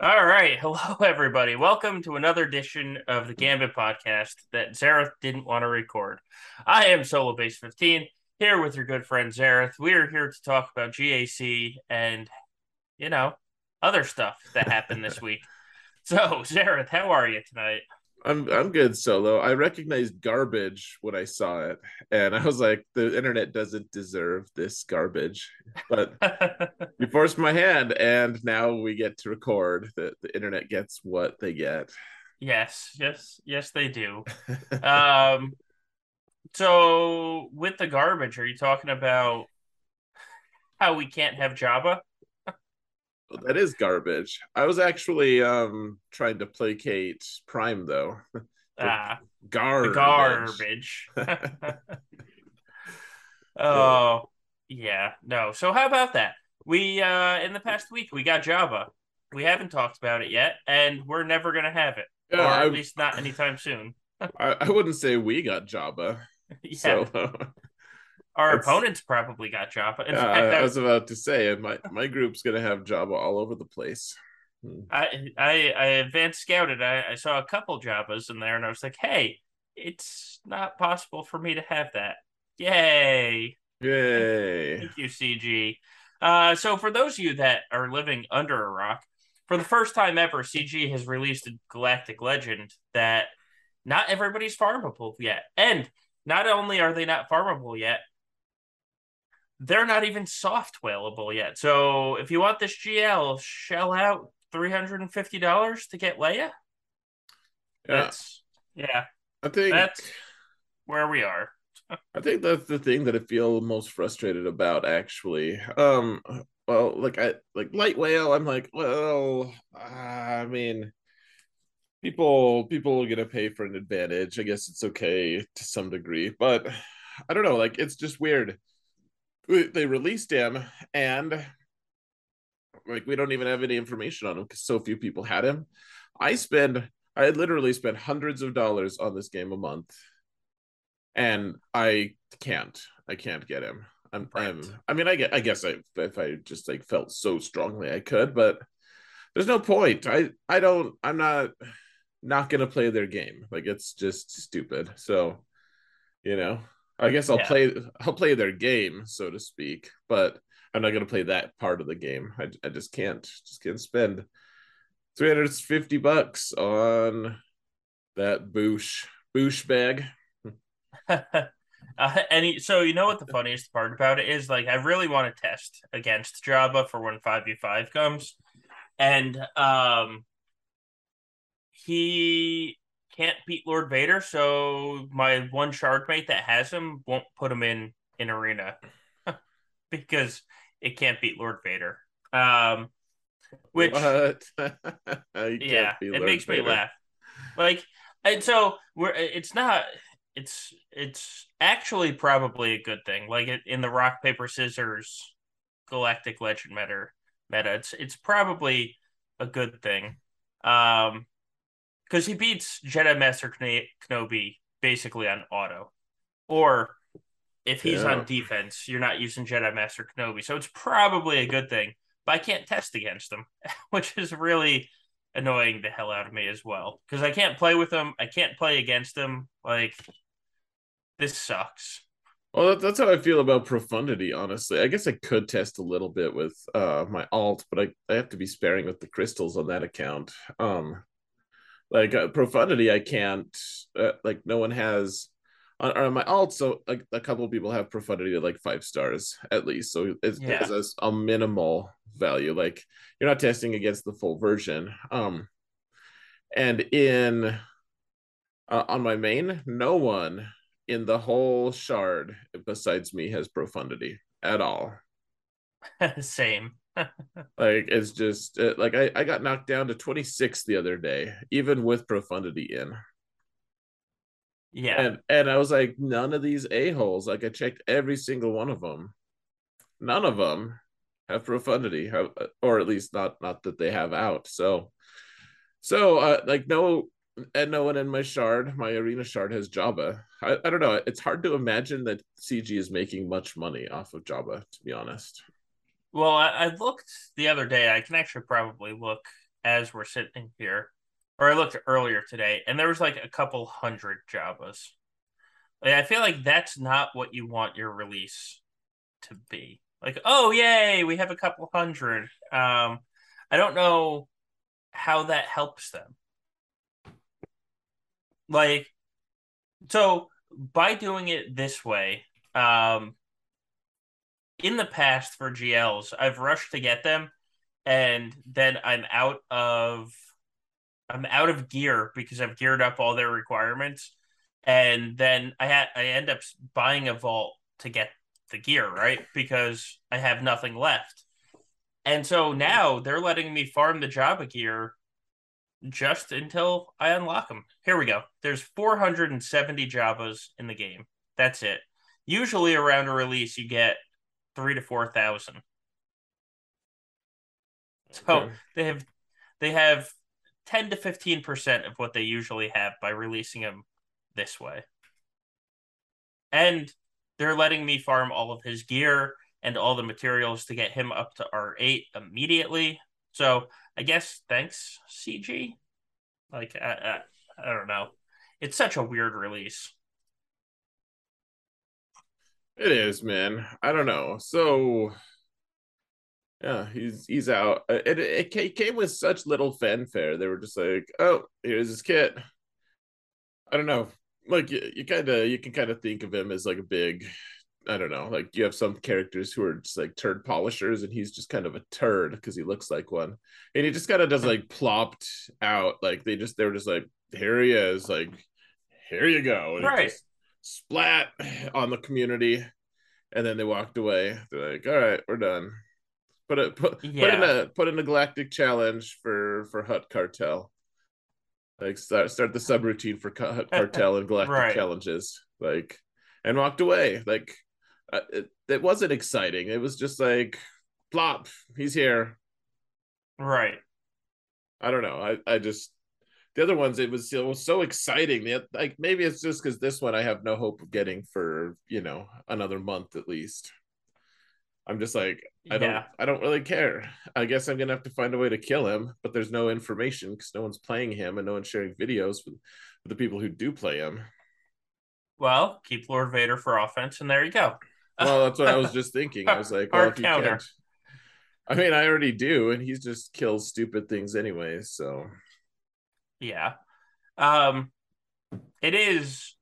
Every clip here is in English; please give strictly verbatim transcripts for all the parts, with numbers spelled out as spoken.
All right. Hello, everybody. Welcome to another edition of the Gambit podcast that Zareth didn't want to record. I am Solo Base fifteen here with your good friend Zareth. We are here to talk about G A C and, you know, other stuff that happened this week. So, Zareth, how are you tonight? I'm I'm good, Solo. I recognized garbage when I saw it, and I was like, the internet doesn't deserve this garbage. But you forced my hand, and now we get to record. The, the internet gets what they get. Yes, yes, yes, they do. um, so with the garbage, are you talking about how we can't have Jabba? Well, that is garbage. I was actually um trying to placate Prime though. Ah, garbage. Garbage. Oh yeah, no. So how about that? We uh in the past week we got Jabba. We haven't talked about it yet, and we're never gonna have it, yeah, or at I, least not anytime soon. I, I wouldn't say we got Jabba. Yeah. So, uh... Our That's, opponents probably got Jabba. Yeah, I, I was about to say, my, my group's going to have Jabba all over the place. I I, I advanced scouted. I, I saw a couple Jabbas in there, and I was like, hey, it's not possible for me to have that. Yay. Yay. Thank you, C G. Uh, so for those of you that are living under a rock, for the first time ever, C G has released a galactic legend that not everybody's farmable yet. And not only are they not farmable yet, they're not even soft whaleable yet. So if you want this G L, shell out three hundred fifty dollars to get Leia. Yeah. That's, yeah. I think that's where we are. I think that's the thing that I feel most frustrated about, actually. Um, well, like I like light whale, I'm like, well, uh, I mean, people people are gonna pay for an advantage. I guess it's okay to some degree, but I don't know. Like, it's just weird. They released him, and like we don't even have any information on him because so few people had him. I spend, I literally spent hundreds of dollars on this game a month, and I can't, I can't get him. I'm, right. I'm I mean, I get, I guess, I if I just like felt so strongly I could, but there's no point. I, I don't, I'm not, not gonna play their game. Like, it's just stupid. So, you know. I guess I'll yeah. play I'll play their game, so to speak, but I'm not going to play that part of the game. I, I just can't just can't spend three hundred fifty bucks on that Boushh Boushh bag. uh, and he, so you know what the funniest part about it is? Like, I really want to test against Jabba for when five v five comes, and um he can't beat Lord Vader, so my one shard mate that has him won't put him in in arena because it can't beat Lord Vader. Um, which what? yeah, it Lord makes Vader. me laugh. Like, and so we're it's not it's it's actually probably a good thing. Like, it, in the rock paper scissors galactic legend meta, meta it's it's probably a good thing. Um. Because he beats Jedi Master Kenobi basically on auto. Or if he's yeah. on defense, you're not using Jedi Master Kenobi. So it's probably a good thing. But I can't test against him, which is really annoying the hell out of me as well. Because I can't play with him. I can't play against him. Like, this sucks. Well, that's how I feel about Profundity, honestly. I guess I could test a little bit with uh, my alt, but I, I have to be sparing with the crystals on that account. Um Like, uh, Profundity, I can't, uh, like, no one has, on, on my alt, so a, a couple of people have Profundity at, like, five stars, at least, so it's, yeah. it's, it's a minimal value. Like, you're not testing against the full version, um, and in, uh, on my main, no one in the whole shard besides me has Profundity at all. Same. Like, it's just uh, like I, I got knocked down to twenty-six the other day, even with Profundity in. Yeah. And and I was like, none of these a-holes, like I checked every single one of them. None of them have Profundity, have, or at least not not that they have out. So so uh, like no and no one in my shard, my arena shard, has Jabba. I, I don't know. It's hard to imagine that C G is making much money off of Jabba, to be honest. Well, I, I looked the other day. I can actually probably look as we're sitting here, or I looked earlier today, and there was like a couple hundred Jabbas. Like, I feel like that's not what you want your release to be. Like, oh, yay, we have a couple hundred. Um, I don't know how that helps them. Like, so by doing it this way, um, in the past for G Ls, I've rushed to get them, and then I'm out of I'm out of gear because I've geared up all their requirements, and then I ha- I end up buying a vault to get the gear, right? Because I have nothing left. And so now they're letting me farm the Jabba gear just until I unlock them. Here we go. There's four hundred seventy Jabbas in the game. That's it. Usually around a release, you get three to four thousand. So okay. they have they have ten to fifteen percent of what they usually have by releasing them this way. And they're letting me farm all of his gear and all the materials to get him up to R eight immediately. So I guess thanks, C G. Like, I, I, I don't know. It's such a weird release. It is, man. I don't know. So, yeah, he's he's out. It, it, it came with such little fanfare. They were just like, oh, here's his kit. I don't know. Like, you, you kind of, you can kind of think of him as like a big, I don't know, like you have some characters who are just like turd polishers, and he's just kind of a turd because he looks like one. And he just kind of does like plopped out. Like they just, they were just like, here he is. Like, here you go. And right. Splat on the community. And then they walked away. They're like, all right, we're done. Put a, put, yeah. put in a, put in a galactic challenge for, for Hutt Cartel. Like start, start the subroutine for Cartel and Galactic right. Challenges, like, and walked away. Like, uh, it, it wasn't exciting. It was just like, plop, he's here. Right. I don't know. I, I just, the other ones, it was, it was so exciting. They, like, maybe it's just because this one I have no hope of getting for, you know, another month at least. I'm just like, I don't yeah. I don't really care. I guess I'm going to have to find a way to kill him, but there's no information because no one's playing him and no one's sharing videos with, with the people who do play him. Well, keep Lord Vader for offense, and there you go. Well, that's what I was just thinking. I was like, well, if you can't. I mean, I already do, and he just kills stupid things anyway, so. Yeah. Um, it is,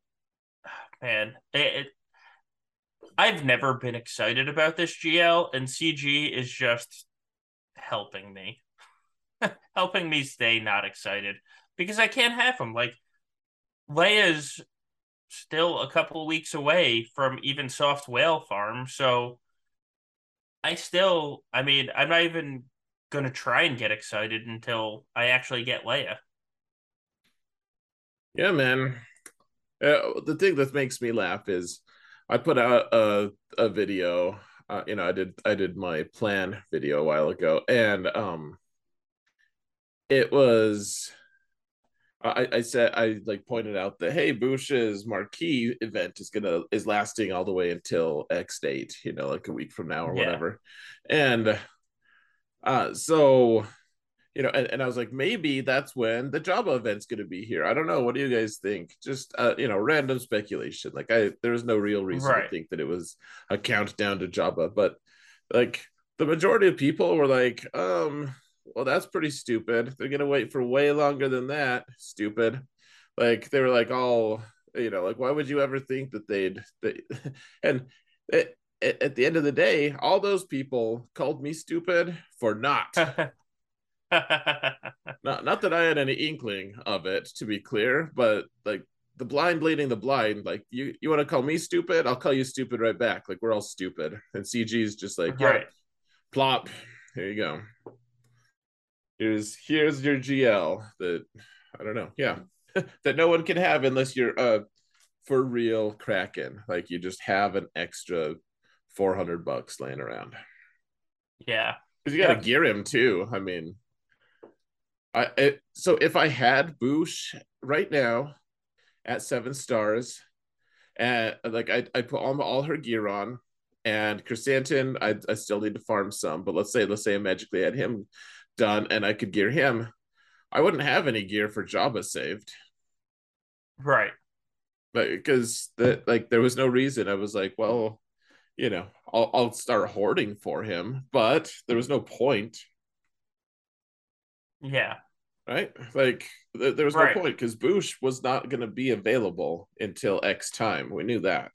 man, it, it I've never been excited about this G L, and C G is just helping me. helping me stay not excited. Because I can't have him. Like, Leia's still a couple weeks away from even soft whale farm, so I still, I mean, I'm not even going to try and get excited until I actually get Leia. Yeah, man. Uh, the thing that makes me laugh is I put out a a video, uh, you know, I did I did my plan video a while ago, and um, it was I, I said I like pointed out that hey, Boushh's marquee event is gonna is lasting all the way until X date, you know, like a week from now or yeah. whatever, and uh, so you know, and, and I was like, maybe that's when the Jabba event's going to be here. I don't know. What do you guys think? Just, uh, you know, random speculation. Like, I there was no real reason right. to think that it was a countdown to Jabba. But, like, the majority of people were like, um, well, that's pretty stupid. They're going to wait for way longer than that. Stupid. Like, they were like, oh, you know, like, why would you ever think that they'd... They... and it, it, at the end of the day, all those people called me stupid for not... not, not that I had any inkling of it, to be clear, but like the blind leading the blind. Like you, you want to call me stupid? I'll call you stupid right back. Like we're all stupid, and C G's just like, yeah, right. plop. Here you go. Here's here's your G L that I don't know. Yeah, that no one can have unless you're uh for real Kraken. Like you just have an extra four hundred bucks laying around. Yeah, because you got to yeah. gear him too. I mean. I, it, so if I had Boushh right now at seven stars, and like I I put all, all her gear on, and Krrsantan I I still need to farm some, but let's say let's say I magically had him done and I could gear him, I wouldn't have any gear for Jabba saved. Right. But because that, like, there was no reason. I was like, well, you know, I'll, I'll start hoarding for him, but there was no point. Yeah. Right? Like, th- there was right. no point, because Boushh was not going to be available until X time. We knew that.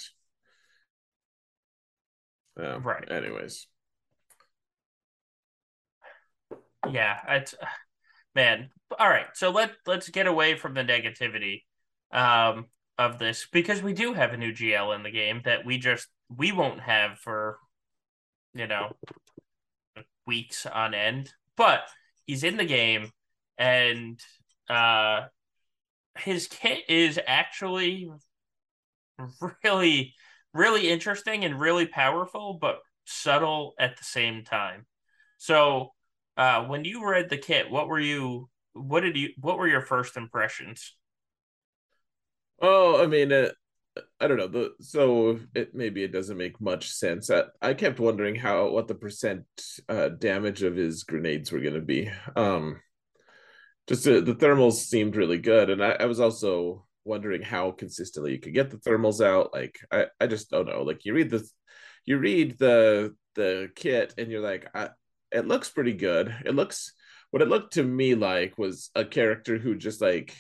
Uh, right. Anyways. Yeah. It's, man. All right. So let, let's get away from the negativity um, of this, because we do have a new G L in the game that we just, we won't have for, you know, weeks on end. But he's in the game, and uh, his kit is actually really, really interesting and really powerful, but subtle at the same time. So uh, when you read the kit, what were you, what did you, what were your first impressions? Oh, I mean, uh, I don't know. The, so it maybe it doesn't make much sense. I, I kept wondering how, what the percent uh, damage of his grenades were going to be. Um, just uh, the thermals seemed really good. And I, I was also wondering how consistently you could get the thermals out. Like, I, I just don't know. Like, you read the, you read the, the kit and you're like, I, it looks pretty good. It looks, what it looked to me like was a character who just like,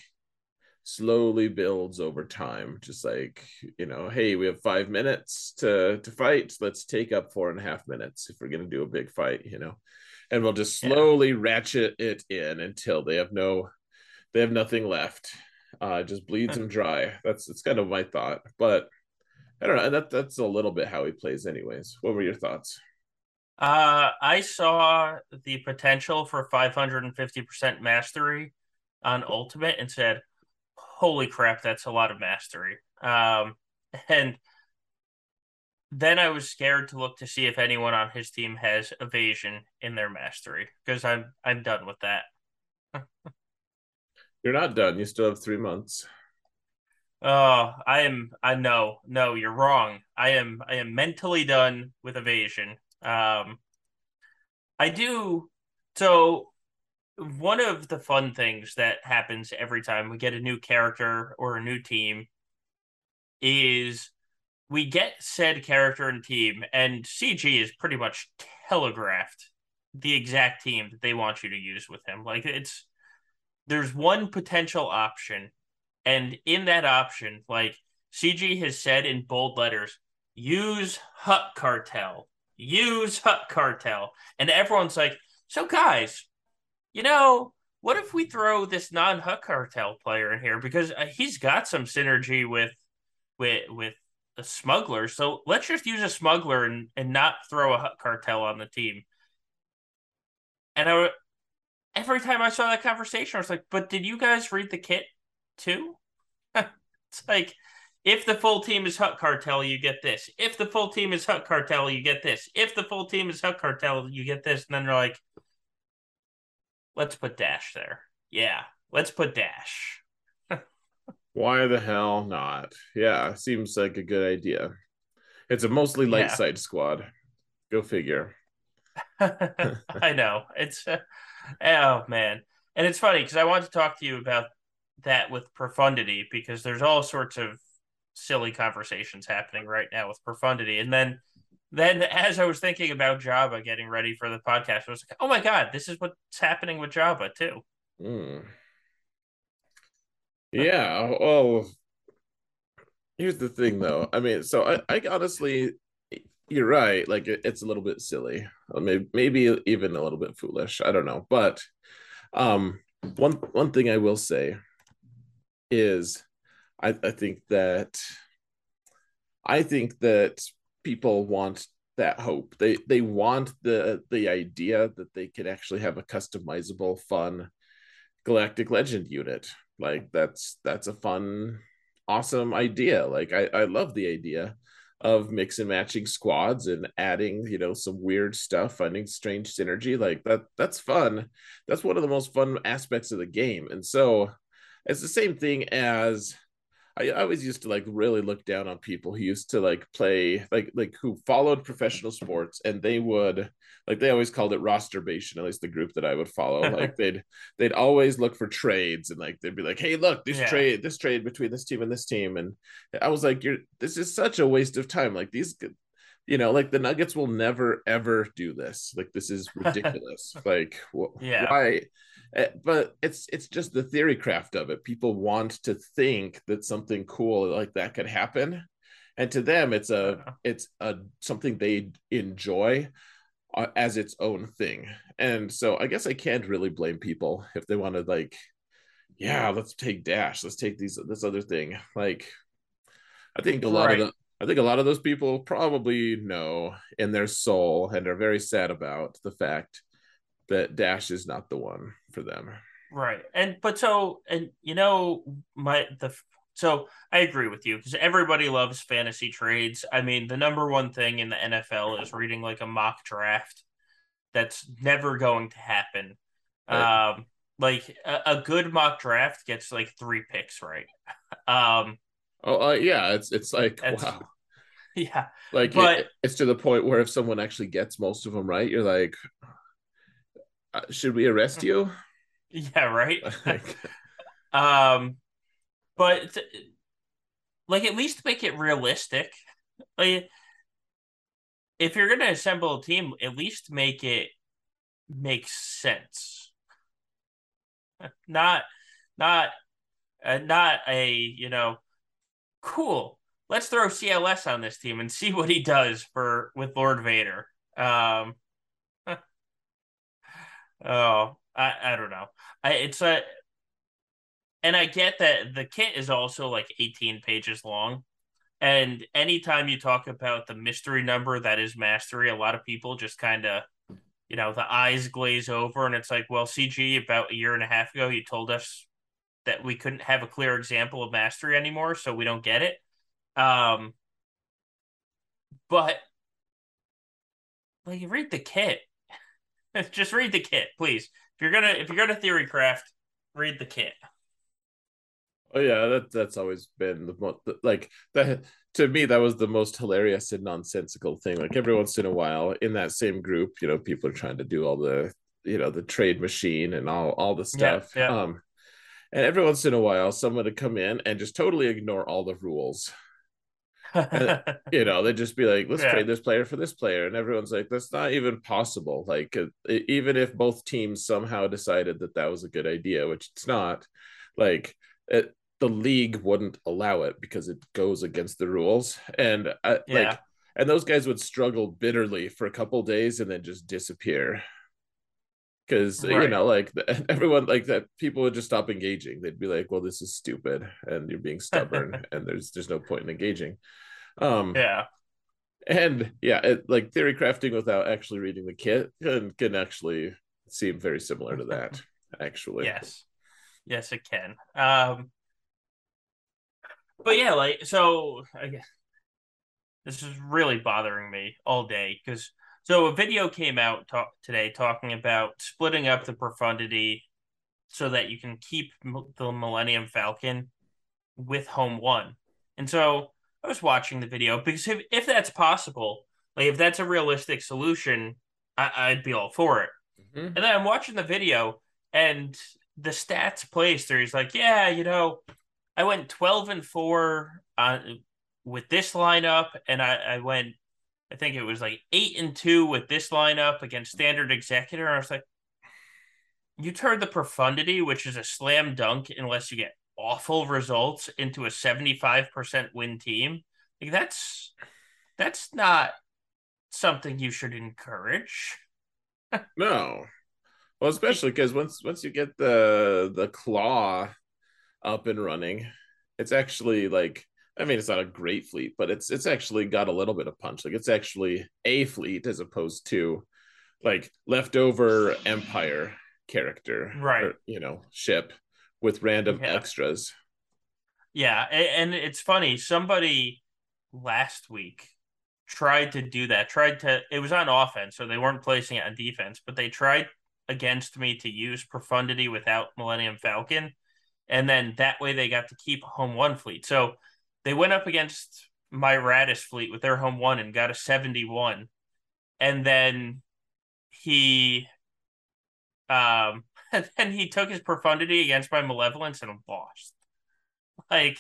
slowly builds over time, just like, you know, hey, we have five minutes to to fight, let's take up four and a half minutes if we're going to do a big fight, you know, and we'll just slowly yeah. ratchet it in until they have no they have nothing left, uh just bleeds them dry. That's it's kind of my thought, but I don't know, that that's a little bit how he plays anyways. What were your thoughts? uh I saw the potential for five hundred fifty percent mastery on ultimate and said, holy crap, that's a lot of mastery. Um, and then I was scared to look to see if anyone on his team has evasion in their mastery, because I'm I'm done with that. You're not done. You still have three months. Oh, I am. I know. No, you're wrong. I am. I am mentally done with evasion. Um, I do. So. One of the fun things that happens every time we get a new character or a new team is we get said character and team, and C G is pretty much telegraphed the exact team that they want you to use with him. Like, it's, there's one potential option, and in that option, like, C G has said in bold letters, use Hutt Cartel, use Hutt Cartel. And everyone's like, so guys, you know, what if we throw this non-Hutt Cartel player in here, because uh, he's got some synergy with with with a smuggler. So let's just use a smuggler and, and not throw a Hutt Cartel on the team. And I, every time I saw that conversation, I was like, "But did you guys read the kit too?" It's like, if the full team is Hutt Cartel, you get this. If the full team is Hutt Cartel, you get this. If the full team is Hutt Cartel, you get this. And then they're like, let's put Dash there. Yeah, let's put Dash. Why the hell not? Yeah, seems like a good idea. It's a mostly light yeah. side squad. Go figure. I know. It's uh, oh man, and it's funny because I want to talk to you about that with Profundity, because there's all sorts of silly conversations happening right now with Profundity, and then. Then, as I was thinking about Jabba getting ready for the podcast, I was like, oh my God, this is what's happening with Jabba, too. Mm. Yeah. Well, here's the thing, though. I mean, so I, I honestly, you're right. Like, it, it's a little bit silly, maybe, maybe even a little bit foolish. I don't know. But um, one, one thing I will say is I, I think that, I think that, people want that hope. They they want the the idea that they could actually have a customizable, fun Galactic Legend unit. Like, that's that's a fun, awesome idea. Like, I, I love the idea of mix and matching squads and adding, you know, some weird stuff, finding strange synergy. Like, that that's fun. That's one of the most fun aspects of the game. And so it's the same thing as I, I always used to like really look down on people who used to like play like like who followed professional sports, and they would like they always called it rosterbation, at least the group that I would follow. Like they'd they'd always look for trades, and like they'd be like, hey, look, this yeah. trade this trade between this team and this team. And I was like, you're this is such a waste of time. Like these, you know, like the Nuggets will never ever do this. Like this is ridiculous. Like wh- yeah. why? But it's it's just the theory craft of it. People want to think that something cool like that could happen, and to them it's a yeah. it's a something they enjoy uh, as its own thing. And so I guess I can't really blame people if they want to like, yeah, let's take Dash, let's take these this other thing. Like I think a lot right. of the I think a lot of those people probably know in their soul and are very sad about the fact that Dash is not the one for them. Right. And, but so, and you know, my, the, so I agree with you because everybody loves fantasy trades. I mean, the number one thing in the N F L is reading like a mock draft. That's never going to happen. Right. Um, like a, a good mock draft gets like three picks, right? Um, Oh uh, yeah, it's it's like That's, wow, yeah. Like but, it, it's to the point where if someone actually gets most of them right, you're like, should we arrest you? Yeah, right. Like, um, but like at least make it realistic. Like if you're gonna assemble a team, at least make it make sense. Not, not, uh, not a you know. Cool. Let's throw C L S on this team and see what he does for with Lord Vader. Um, oh, I, I don't know. I it's a, and I get that the kit is also like eighteen pages long, and anytime you talk about the mystery number that is mastery, a lot of people just kind of, you know, the eyes glaze over, and it's like, well, C G, about a year and a half ago, you told us that we couldn't have a clear example of mastery anymore, so we don't get it. Um, but like, read the kit. Just read the kit, please. If you're gonna if you're gonna theory craft, read the kit. Oh yeah, that that's always been the most like that. To me, that was the most hilarious and nonsensical thing. Like every once in a while, in that same group, you know, people are trying to do all the you know the trade machine and all all the stuff. Yeah, yeah. Um, And every once in a while, someone would come in and just totally ignore all the rules. And, you know, they'd just be like, let's yeah. trade this player for this player. And everyone's like, that's not even possible. Like, even if both teams somehow decided that that was a good idea, which it's not, like, it, the league wouldn't allow it because it goes against the rules. And I, yeah. like, and those guys would struggle bitterly for a couple days and then just disappear. Because right. you know, like everyone, like that, people would just stop engaging. They'd be like, "Well, this is stupid, and you're being stubborn, and there's there's no point in engaging." Um, yeah, and yeah, it, like theory crafting without actually reading the kit can, can actually seem very similar to that. Actually, yes, yes, it can. Um, but yeah, like so, I guess this is really bothering me all day because. So a video came out talk, today talking about splitting up the Profundity so that you can keep the Millennium Falcon with Home One. And so I was watching the video because if, if that's possible, like if that's a realistic solution, I, I'd be all for it. Mm-hmm. And then I'm watching the video and the stats place there. He's like, yeah, you know, I went twelve and four on, with this lineup and I, I went, I think it was like eight and two with this lineup against standard Executor. And I was like, you turned the Profundity, which is a slam dunk, unless you get awful results, into a seventy-five percent win team. Like that's, that's not something you should encourage. No. Well, especially because once, once you get the, the claw up and running, it's actually like, I mean, it's not a great fleet, but it's it's actually got a little bit of punch. Like, it's actually a fleet as opposed to, like, leftover Empire character. Right. Or, you know, ship with random yeah. extras. Yeah, and it's funny. Somebody last week tried to do that. Tried to... It was on offense, so they weren't placing it on defense, but they tried against me to use Profundity without Millennium Falcon. And then that way they got to keep Home One fleet. So they went up against my Raddus fleet with their Home One and got a seventy-one. And then he um and then he took his Profundity against my Malevolence and lost. Like,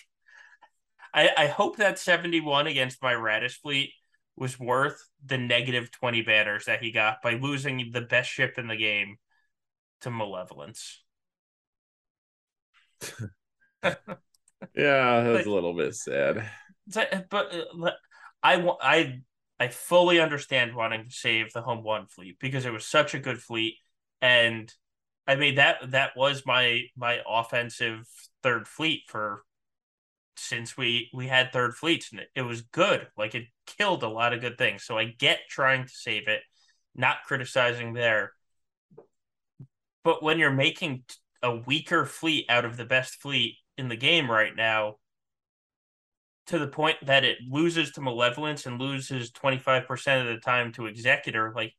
I, I hope that seventy-one against my Raddus fleet was worth the negative twenty banners that he got by losing the best ship in the game to Malevolence. Yeah, that's but, a little bit sad. But uh, I, I, I fully understand wanting to save the Home One fleet because it was such a good fleet. And I mean, that that was my my offensive third fleet for since we, we had third fleets, and it, it was good. Like, it killed a lot of good things. So I get trying to save it, not criticizing there. But when you're making a weaker fleet out of the best fleet in the game right now, to the point that it loses to Malevolence and loses twenty-five percent of the time to Executor, like,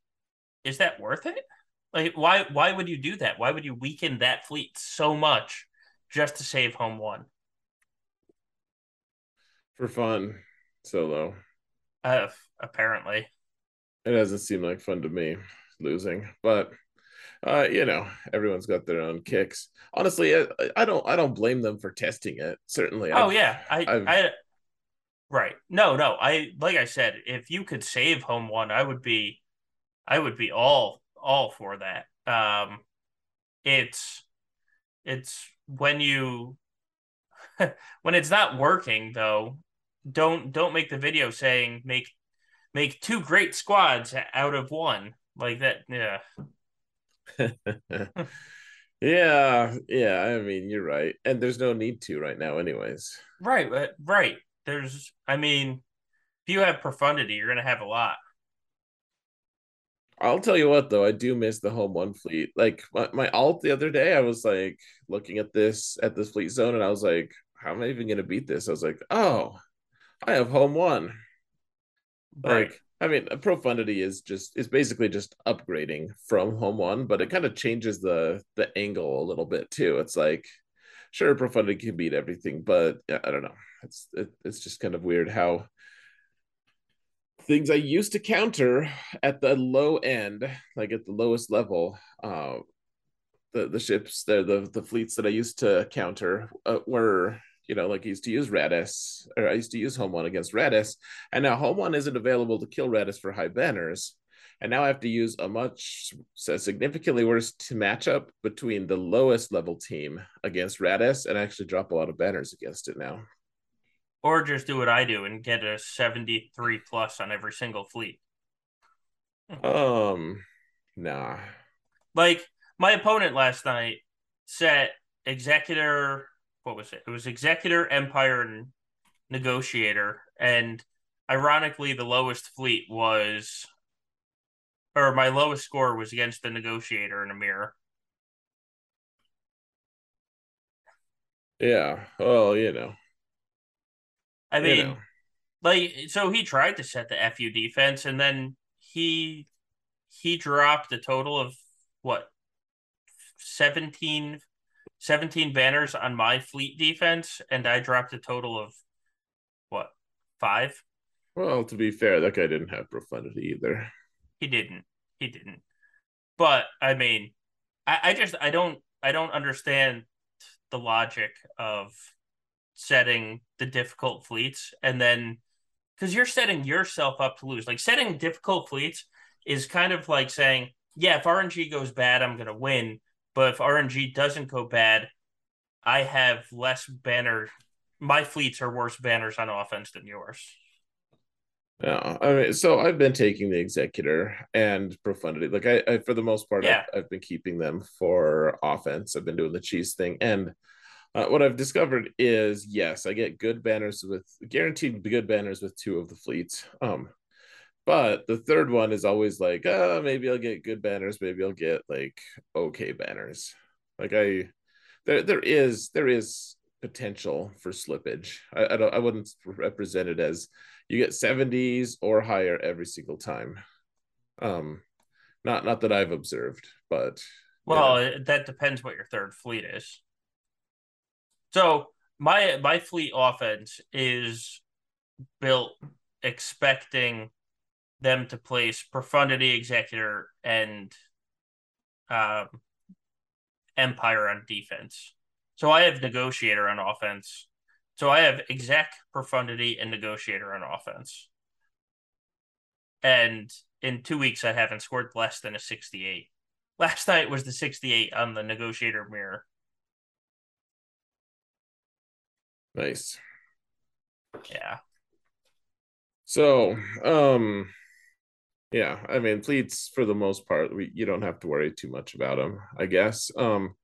is that worth it? Like, why why would you do that? Why would you weaken that fleet so much just to save Home One? For fun, Solo. Uh, apparently. It doesn't seem like fun to me, losing. But, uh, you know, everyone's got their own kicks. Honestly, I, I don't I don't blame them for testing it, certainly. Oh, I've, yeah. I, I Right. No, no. I Like I said, if you could save Home One, I would be, I would be all... all for that. Um it's it's when you when it's not working though, don't don't make the video saying make make two great squads out of one like that. Yeah. yeah yeah I mean, you're right, and there's no need to right now anyways. Right right There's, I mean, if you have Profundity, you're gonna have a lot. I'll tell you what, though, I do miss the Home One fleet. Like, my, my alt the other day, I was, like, looking at this, at this fleet zone, and I was like, how am I even going to beat this? I was like, oh, I have Home One. Right. Like, I mean, Profundity is just, is basically just upgrading from Home One, but it kind of changes the, the angle a little bit, too. It's like, sure, Profundity can beat everything, but I don't know. It's, it, it's just kind of weird how things I used to counter at the low end, like at the lowest level, uh, the the ships, the the, the fleets that I used to counter uh, were, you know, like I used to use Raddus, or I used to use Home One against Raddus, and now Home One isn't available to kill Raddus for high banners, and now I have to use a much a significantly worse matchup between the lowest level team against Raddus, and I actually drop a lot of banners against it now. Or just do what I do and get a seventy-three plus on every single fleet. Um, nah. Like, my opponent last night set Executor, what was it? It was Executor, Empire, and Negotiator. And ironically, the lowest fleet was, or my lowest score was against the Negotiator and Amir. Yeah, well, you know. I mean, you know. Like, so he tried to set the F U defense, and then he he dropped a total of, what, seventeen banners on my fleet defense, and I dropped a total of, what, five? Well, to be fair, that guy didn't have Profundity either. He didn't. He didn't. But, I mean, I, I just, I don't, I don't understand the logic of setting the difficult fleets, and then because you're setting yourself up to lose. Like, setting difficult fleets is kind of like saying, yeah, if R N G goes bad, I'm gonna win, but if R N G doesn't go bad, I have less banner, my fleets are worse banners on offense than yours. Yeah, I mean, so I've been taking the Executor and Profundity. Like, I, I for the most part, yeah. I've, I've been keeping them for offense. I've been doing the cheese thing, and Uh, what I've discovered is, yes, I get good banners with, guaranteed good banners with two of the fleets. Um, but the third one is always like, oh, maybe I'll get good banners. Maybe I'll get, like, okay banners. Like, I, there, there is, there is potential for slippage. I, I don't, I wouldn't represent it as you get seventies or higher every single time. Um, not, not that I've observed, but. Well, yeah. That depends what your third fleet is. So my my fleet offense is built expecting them to place Profundity, Executor, and um, Empire on defense. So I have Negotiator on offense. So I have Exec, Profundity, and Negotiator on offense. And in two weeks, I haven't scored less than a sixty-eight. Last night was the sixty-eight on the Negotiator mirror. Nice. Yeah. So, um, yeah, I mean, fleets, for the most part, we, you don't have to worry too much about them, I guess. Um,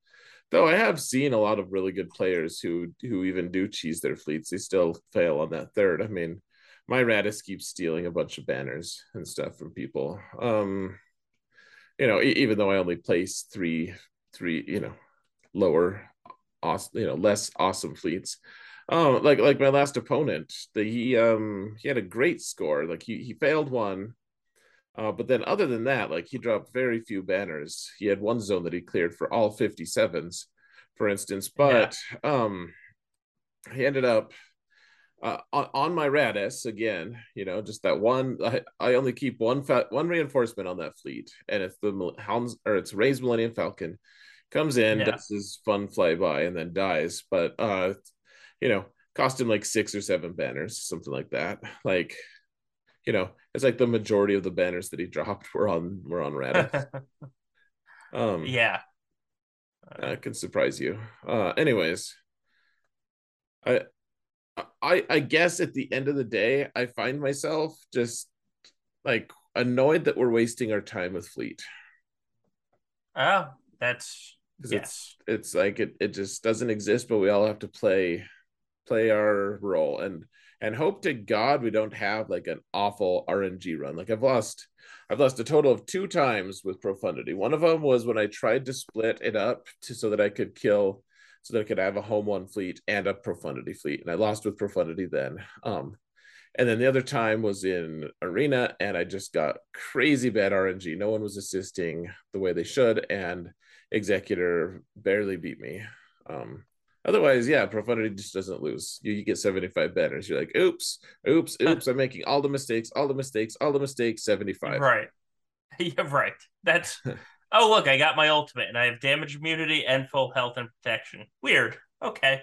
though I have seen a lot of really good players who, who even do cheese their fleets. They still fail on that third. I mean, my Raddus keeps stealing a bunch of banners and stuff from people. Um, you know, e- even though I only place three, three, you know, lower, awesome, you know, less awesome fleets. Oh, like like my last opponent, the, he um he had a great score. Like he he failed one, uh, but then other than that, like he dropped very few banners. He had one zone that he cleared for all fifty-sevens, for instance. But yeah. um, he ended up uh, on on my Raddus again. You know, just that one. I, I only keep one fa- one reinforcement on that fleet, and it's the Helms or it's Rey's Millennium Falcon, comes in, yeah. does his fun flyby, and then dies. But uh. you know, cost him like six or seven banners, something like that. Like, you know, it's like the majority of the banners that he dropped were on were on Raddus. um, yeah, that can surprise you. Uh, anyways, I, I, I guess at the end of the day, I find myself just like annoyed that we're wasting our time with fleet. Oh, that's yeah. It's it's like it it just doesn't exist, but we all have to play. play our role and and hope to God we don't have like an awful R N G run. Like I've lost I've lost a total of two times with Profundity. One of them was when I tried to split it up to so that I could kill so that I could have a Home One fleet and a Profundity fleet, and I lost with Profundity then. Um and then the other time was in Arena, and I just got crazy bad R N G. No one was assisting the way they should, and Executor barely beat me. Um Otherwise, yeah, Profundity just doesn't lose. You, you get seventy-five banners. You're like, oops, oops, oops. I'm making all the mistakes, all the mistakes, all the mistakes, seventy-five. Right. Yeah, right. That's, oh, look, I got my ultimate, and I have damage immunity and full health and protection. Weird. Okay.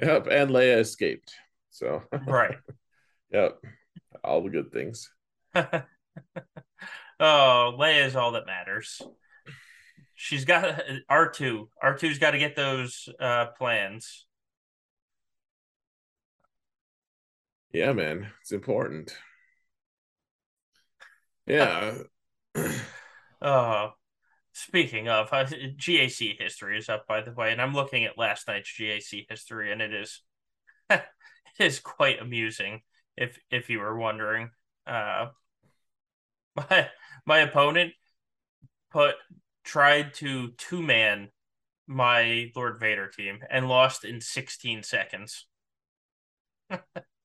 Yep, and Leia escaped. So. Right. Yep. All the good things. Oh, Leia is all that matters. She's got R two. R two's got to get those uh, plans. Yeah, man. It's important. Yeah. uh, speaking of, uh, G A C history is up, by the way, and I'm looking at last night's G A C history, and it is it is quite amusing, if if you were wondering. Uh, my, my opponent put... tried to two-man my Lord Vader team and lost in sixteen seconds.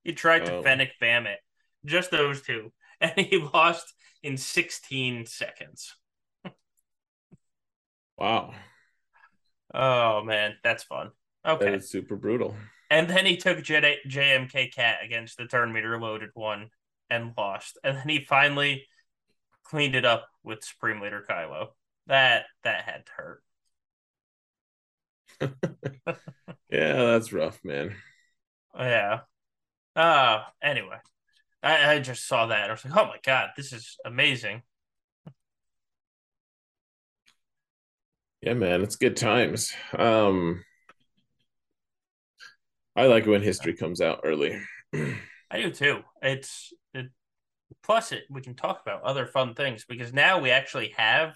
He tried to oh. Fennec Bam it. Just those two. And he lost in sixteen seconds. Wow. Oh, man. That's fun. Okay. That is super brutal. And then he took J- JMK Cat against the turn meter loaded one and lost. And then he finally cleaned it up with Supreme Leader Kylo. That that had to hurt. Yeah, that's rough, man. Yeah. Uh, anyway, I, I just saw that. I was like, oh, my God, this is amazing. Yeah, man, it's good times. Um, I like when history comes out early. I do, too. It's it, plus, it we can talk about other fun things, because now we actually have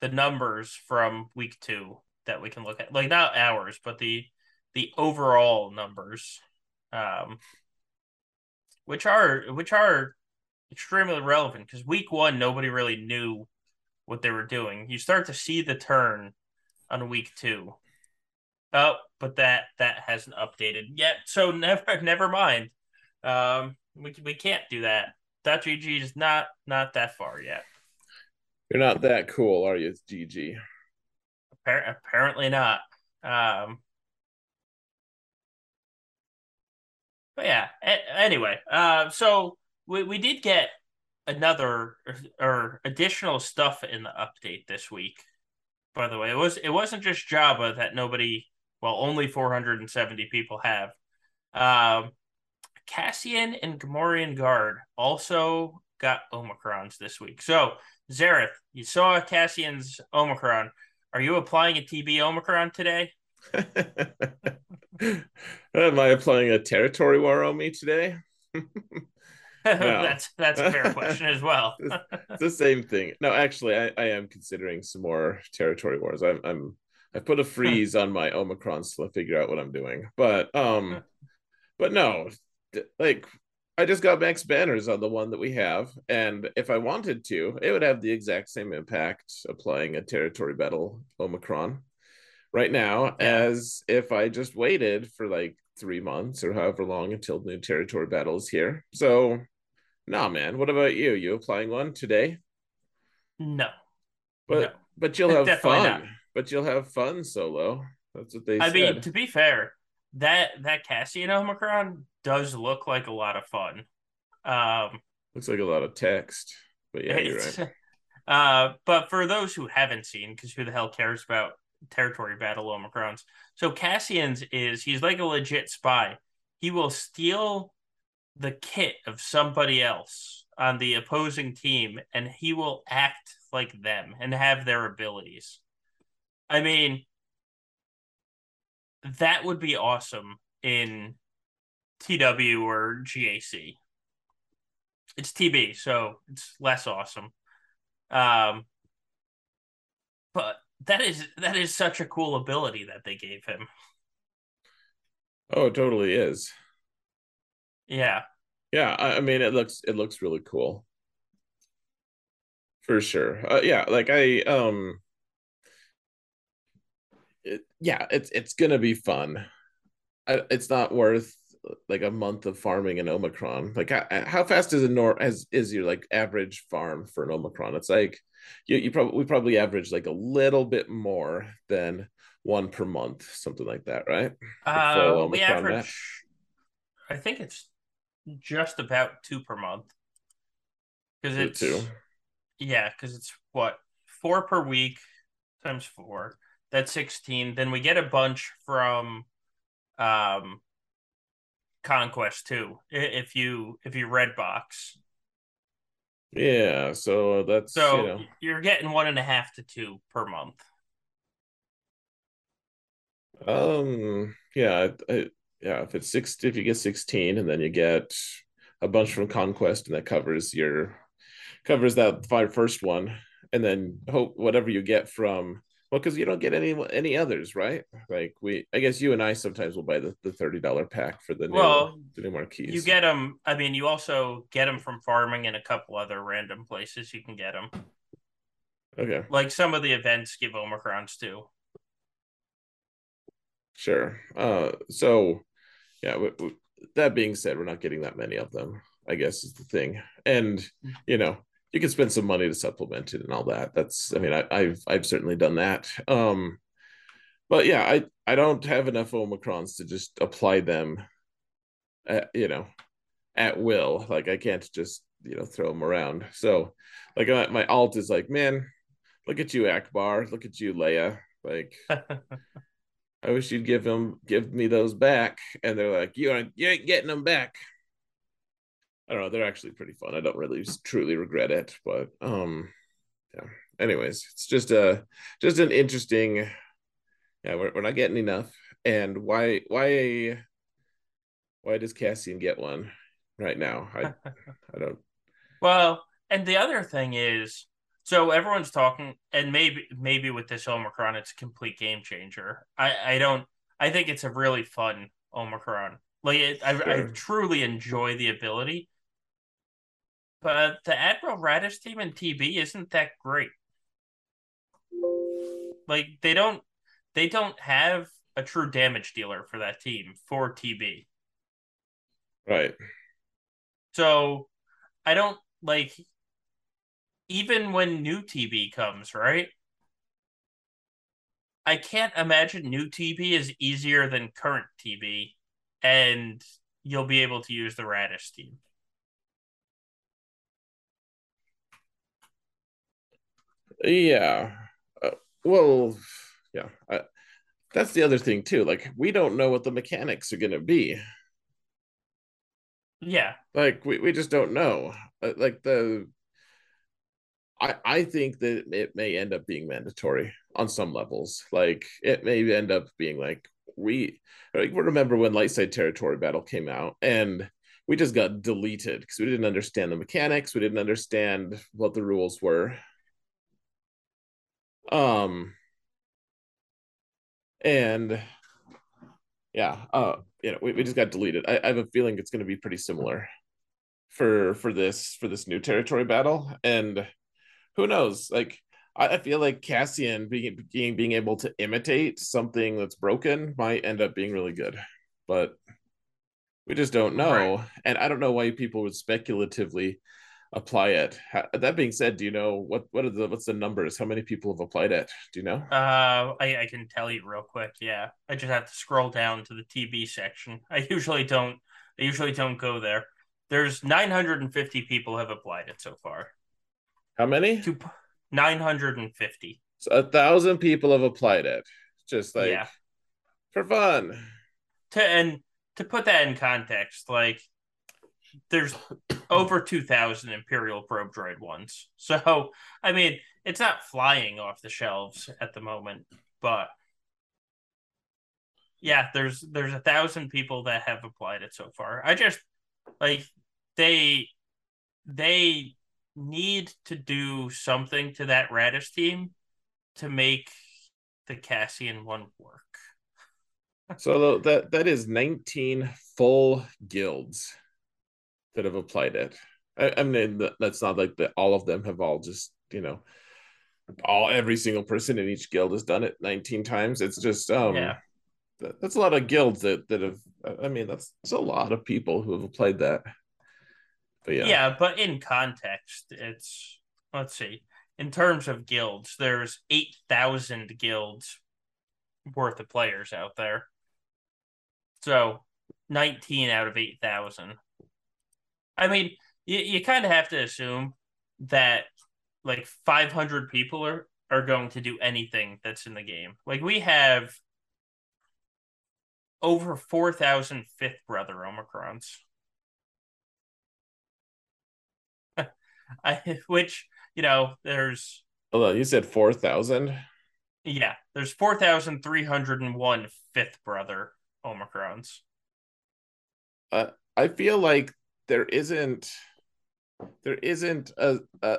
the numbers from week two that we can look at, like not ours, but the the overall numbers, um, which are which are extremely relevant, because week one nobody really knew what they were doing. You start to see the turn on week two. Oh, but that that hasn't updated yet, so never never mind. Um, we we can't do that. .gg is not not that far yet. You're not that cool, are you, G G? Apparently not. Um, But yeah, a- anyway, uh, so we, we did get another or, or additional stuff in the update this week. By the way, it was it wasn't just Jabba that nobody, well, only four hundred seventy people have. Um, Cassian and Gamorrean Guard also got Omicrons this week. So Zareth, you saw Cassian's Omicron. Are you applying a T B Omicron today? Am I applying a territory war on me today? that's that's a fair question as well. It's the same thing. No, actually, I, I am considering some more territory wars. I'm I'm I put a freeze on my Omicron so I figure out what I'm doing. But um, but no, like I just got max banners on the one that we have, and if I wanted to, it would have the exact same impact applying a territory battle Omicron right now as if I just waited for like three months or however long until new territory battle is here. So, nah, man. What about you? You applying one today? No. But no. But you'll have definitely fun. Not. But you'll have fun, Solo. That's what they I said. I mean, to be fair, that that Cassian Omicron does look like a lot of fun. Um, Looks like a lot of text. But yeah, you're right. Uh, but for those who haven't seen, because who the hell cares about territory battle Omicrons. So Cassian's is, he's like a legit spy. He will steal the kit of somebody else on the opposing team, and he will act like them and have their abilities. I mean, that would be awesome in T W or G A C. It's T B, so it's less awesome. Um, but That is that is such a cool ability that they gave him. Oh, it totally is. Yeah. Yeah, I, I mean, it looks it looks really cool. For sure. Uh, yeah, like I um it, yeah, it's it's going to be fun. I, it's not worth like a month of farming an Omicron. Like how, how fast is a nor as is your like average farm for an Omicron? It's like You, you probably we probably average like a little bit more than one per month, something like that, right? Uh, we average, match. I think it's just about two per month. Because it's two. Yeah, because it's what four per week times four. That's sixteen. Then we get a bunch from um, Conquest too. If you if you red box. Yeah, so that's so you know. You're getting one and a half to two per month. Um, yeah, I, I, yeah. If it's six, if you get sixteen, and then you get a bunch from Conquest, and that covers your covers that five first one, and then hope whatever you get from well, because you don't get any any others, right? Like we, I guess you and I sometimes will buy the, the thirty dollar pack for the new well, the new marquees. You get them. I mean, you also get them from farming and a couple other random places. You can get them. Okay. Like some of the events give Omicrons too. Sure. Uh. So, yeah. W- w- that being said, we're not getting that many of them, I guess, is the thing. And you know. You can spend some money to supplement it and all that. That's, I mean, I, I've I've certainly done that. Um, but yeah, I, I don't have enough Omicrons to just apply them, at, you know, at will. Like I can't just, you know, throw them around. So like my, my alt is like, man, look at you, Akbar. Look at you, Leia. Like, I wish you'd give them, give me those back. And they're like, you aren't, you ain't getting them back. I don't know. They're actually pretty fun. I don't really truly regret it, but um, yeah. Anyways, it's just a just an interesting. Yeah, we're we're not getting enough. And why why why does Cassian get one right now? I I don't. Well, and the other thing is, so everyone's talking, and maybe maybe with this Omicron, it's a complete game changer. I I don't. I think it's a really fun Omicron. Like it, I sure. I truly enjoy the ability. But the Admiral Raddus team in T B isn't that great. Like they don't, they don't have a true damage dealer for that team for T B. Right. So I don't like. Even when new T B comes, right? I can't imagine new T B is easier than current T B, and you'll be able to use the Raddus team. Yeah. Uh, well, yeah. Uh, that's the other thing, too. Like, we don't know what the mechanics are going to be. Yeah. Like, we, we just don't know. Uh, like, the... I, I think that it may end up being mandatory on some levels. Like, it may end up being like, we... Like, we remember when Lightside Territory Battle came out, and we just got deleted because we didn't understand the mechanics. We didn't understand what the rules were. Um... And yeah, uh, you know, we, we just got deleted. I, I have a feeling it's going to be pretty similar for for this for this new territory battle. And who knows? Like, I, I feel like Cassian being, being being able to imitate something that's broken might end up being really good, but we just don't know. Right. And I don't know why people would speculatively apply it. How, that being said, do you know what what are the what's the numbers? How many people have applied it? Do you know? Uh, I, I can tell you real quick. Yeah, I just have to scroll down to the T B section. I usually don't. I usually don't go there. There's nine hundred fifty people have applied it so far. How many? Two, nine hundred fifty. So a thousand people have applied it. Just like yeah. for fun. To and to put that in context, like. There's over two thousand Imperial probe droid ones. So, I mean, it's not flying off the shelves at the moment, but yeah, there's there's a thousand people that have applied it so far. I just, like, they they need to do something to that Raddus team to make the Cassian one work. So that that is nineteen full guilds that have applied it. I, I mean, that's not like that all of them have all just, you know, all every single person in each guild has done it nineteen times. It's just um yeah. that, that's a lot of guilds that that have, I mean, that's, that's a lot of people who have applied that. But yeah. Yeah, but in context, it's, let's see, in terms of guilds, there's eight thousand guilds worth of players out there. So nineteen out of eight thousand. I mean, you, you kind of have to assume that, like, five hundred people are, are going to do anything that's in the game. Like, we have over four thousand Fifth Brother Omicrons. I, which, you know, there's... Although you said four thousand? Yeah, there's four thousand three hundred one Fifth Brother Omicrons. Uh, I feel like There isn't, there isn't a, a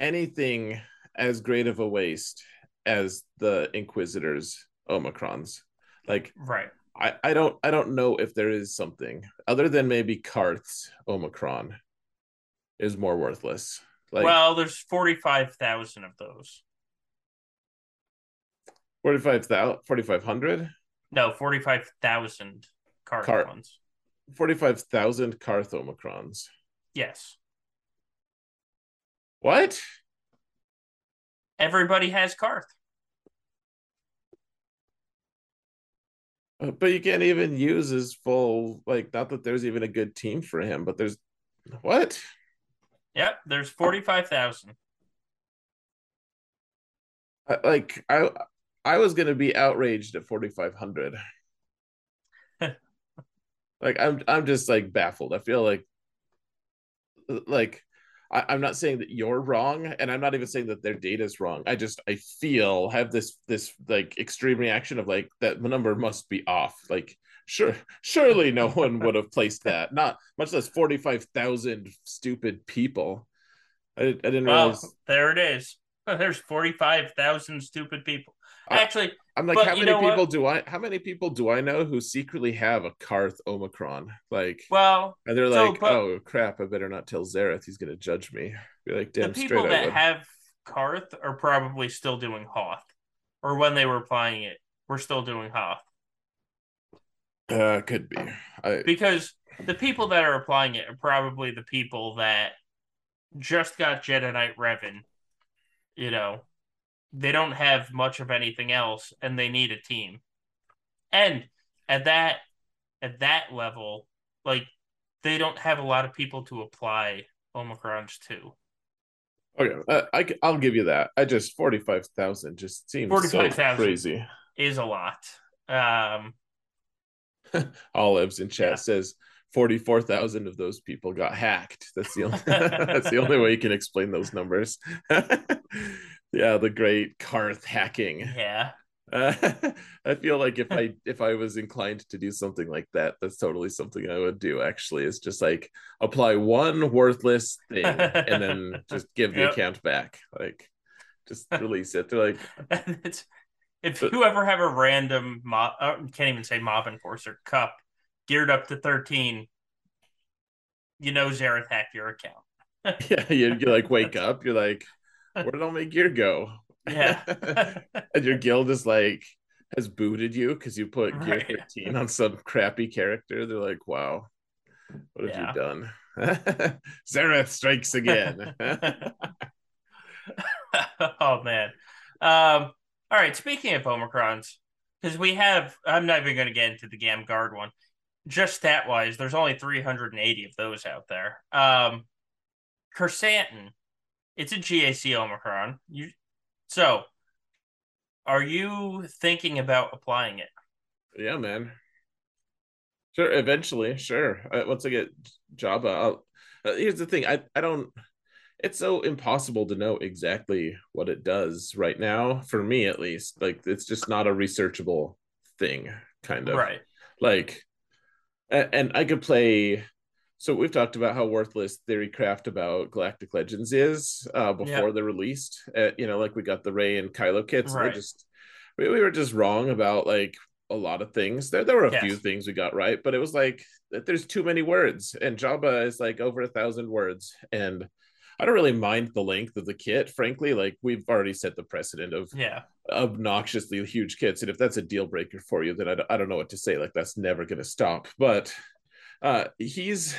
anything as great of a waste as the Inquisitor's Omicrons. Like, right? I, I don't I don't know if there is something other than maybe Karth's Omicron is more worthless. Like, well, there's forty-five thousand of those. Forty-five thousand, forty-five hundred? No, forty-five thousand Karth Car- ones. forty-five thousand Karth Omicrons. Yes. What? Everybody has Karth. But you can't even use his full, like, not that there's even a good team for him, but there's, what? Yep, there's forty-five thousand. Like, I I was going to be outraged at forty-five hundred. Like, I'm I'm just, like, baffled. I feel like, like, I, I'm not saying that you're wrong, and I'm not even saying that their data's wrong. I just, I feel, have this, this like, extreme reaction of, like, that number must be off. Like, sure, surely no one would have placed that. Not, much less forty-five thousand stupid people. I, I didn't realize. Well, there it is. There's forty-five thousand stupid people. Actually, I'm like, how many people do I? How many people do I know who secretly have a Karth Omicron? Like, well, and they're like, oh crap, I better not tell Zareth. He's gonna judge me. Be like, damn straight. The people that have Karth are probably still doing Hoth, or when they were applying it, we're still doing Hoth. Uh, could be. I... Because the people that are applying it are probably the people that just got Jedi Knight Revan. You know. They don't have much of anything else, and they need a team. And at that at that level, like they don't have a lot of people to apply Omicron to. Okay, I, I, I'll give you that. I just forty-five thousand just seems forty-five, so crazy. Is a lot. Um, Olives in chat yeah. says forty-four thousand of those people got hacked. That's the only, that's the only way you can explain those numbers. Yeah, the great Karth hacking. Yeah. Uh, I feel like if I if I was inclined to do something like that, that's totally something I would do, actually. It's just like apply one worthless thing and then just give the yep. account back. Like, just release it. They're like... It's, if but, you ever have a random mob, uh, can't even say mob enforcer, cup, geared up to thirteen, you know Zareth hacked your account. Yeah, you, you like wake up, you're like, where did all my gear go? Yeah. And your guild is like, has booted you because you put right. gear fifteen on some crappy character. They're like, wow, what have yeah. you done? Zareth strikes again. Oh, man. Um, all right, speaking of Omicrons, because we have, I'm not even going to get into the Gam Guard one. Just stat-wise, there's only three hundred eighty of those out there. Um, Krrsantan, it's a G A C Omicron. You So, are you thinking about applying it? Yeah, man. Sure, eventually, sure. Uh, once I get Jabba, uh, here's the thing. I, I don't... It's so impossible to know exactly what it does right now, for me at least. Like, it's just not a researchable thing, kind of. Right. Like, and, and I could play... So we've talked about how worthless theorycraft about Galactic Legends is uh, before yep. they're released. Uh, you know, like we got the Rey and Kylo kits. Right. We're just, we, we were just wrong about like a lot of things. There, there were a yes. few things we got right, but it was like there's too many words, and Jabba is like over a thousand words. And I don't really mind the length of the kit, frankly. Like we've already set the precedent of yeah. obnoxiously huge kits, and if that's a deal breaker for you, then I, I don't know what to say. Like that's never going to stop, but. Uh, he's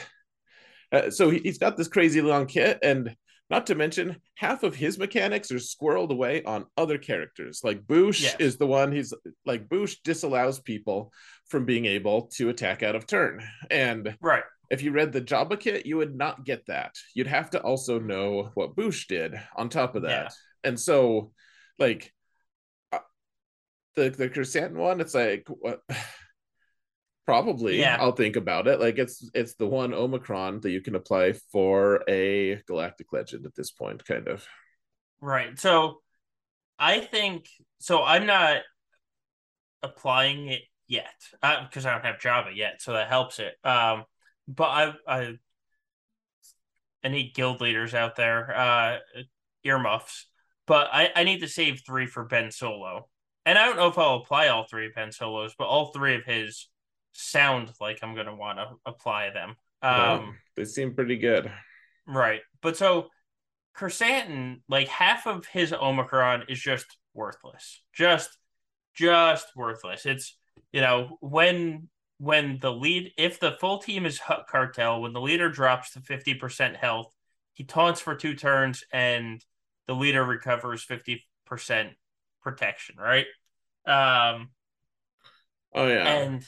uh, so he, he's got this crazy long kit, and not to mention half of his mechanics are squirreled away on other characters. Like Boushh yes. is the one he's like Boushh disallows people from being able to attack out of turn. And right. if you read the Jabba kit, you would not get that. You'd have to also know what Boushh did on top of that. Yeah. And so, like uh, the the Krrsantan one, it's like what. Probably yeah. I'll think about it. Like it's it's the one Omicron that you can apply for a Galactic Legend at this point, kind of. Right. So I think so I'm not applying it yet because uh, I don't have Jabba yet, so that helps it. Um, but I I I need guild leaders out there, uh, earmuffs. But I I need to save three for Ben Solo, and I don't know if I'll apply all three of Ben Solos, but all three of his. Sound like I'm gonna want to apply them. Um, yeah, they seem pretty good, right? But so Krrsantan, like half of his Omicron is just worthless, just just worthless. It's you know when when the lead, if the full team is Hutt Cartel, when the leader drops to fifty percent health, he taunts for two turns, and the leader recovers fifty percent protection, right? Um, oh yeah, and.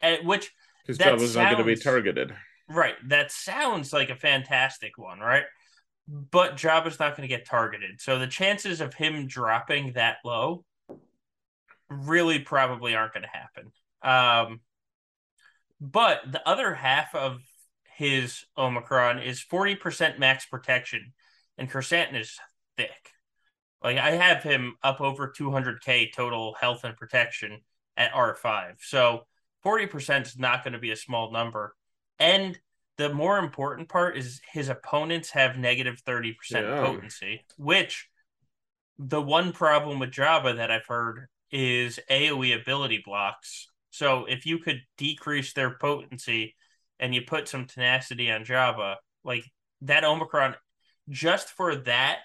At which his job is not going to be targeted, right? That sounds like a fantastic one, right? But Jabba's not going to get targeted, so the chances of him dropping that low really probably aren't going to happen. Um, but the other half of his Omicron is forty percent max protection, and Krrsantan is thick. Like I have him up over two hundred K total health and protection at R five, so. forty percent is not going to be a small number. And the more important part is his opponents have negative thirty percent yeah. potency, which the one problem with Jabba that I've heard is AoE ability blocks. So if you could decrease their potency and you put some tenacity on Jabba, like that Omicron, just for that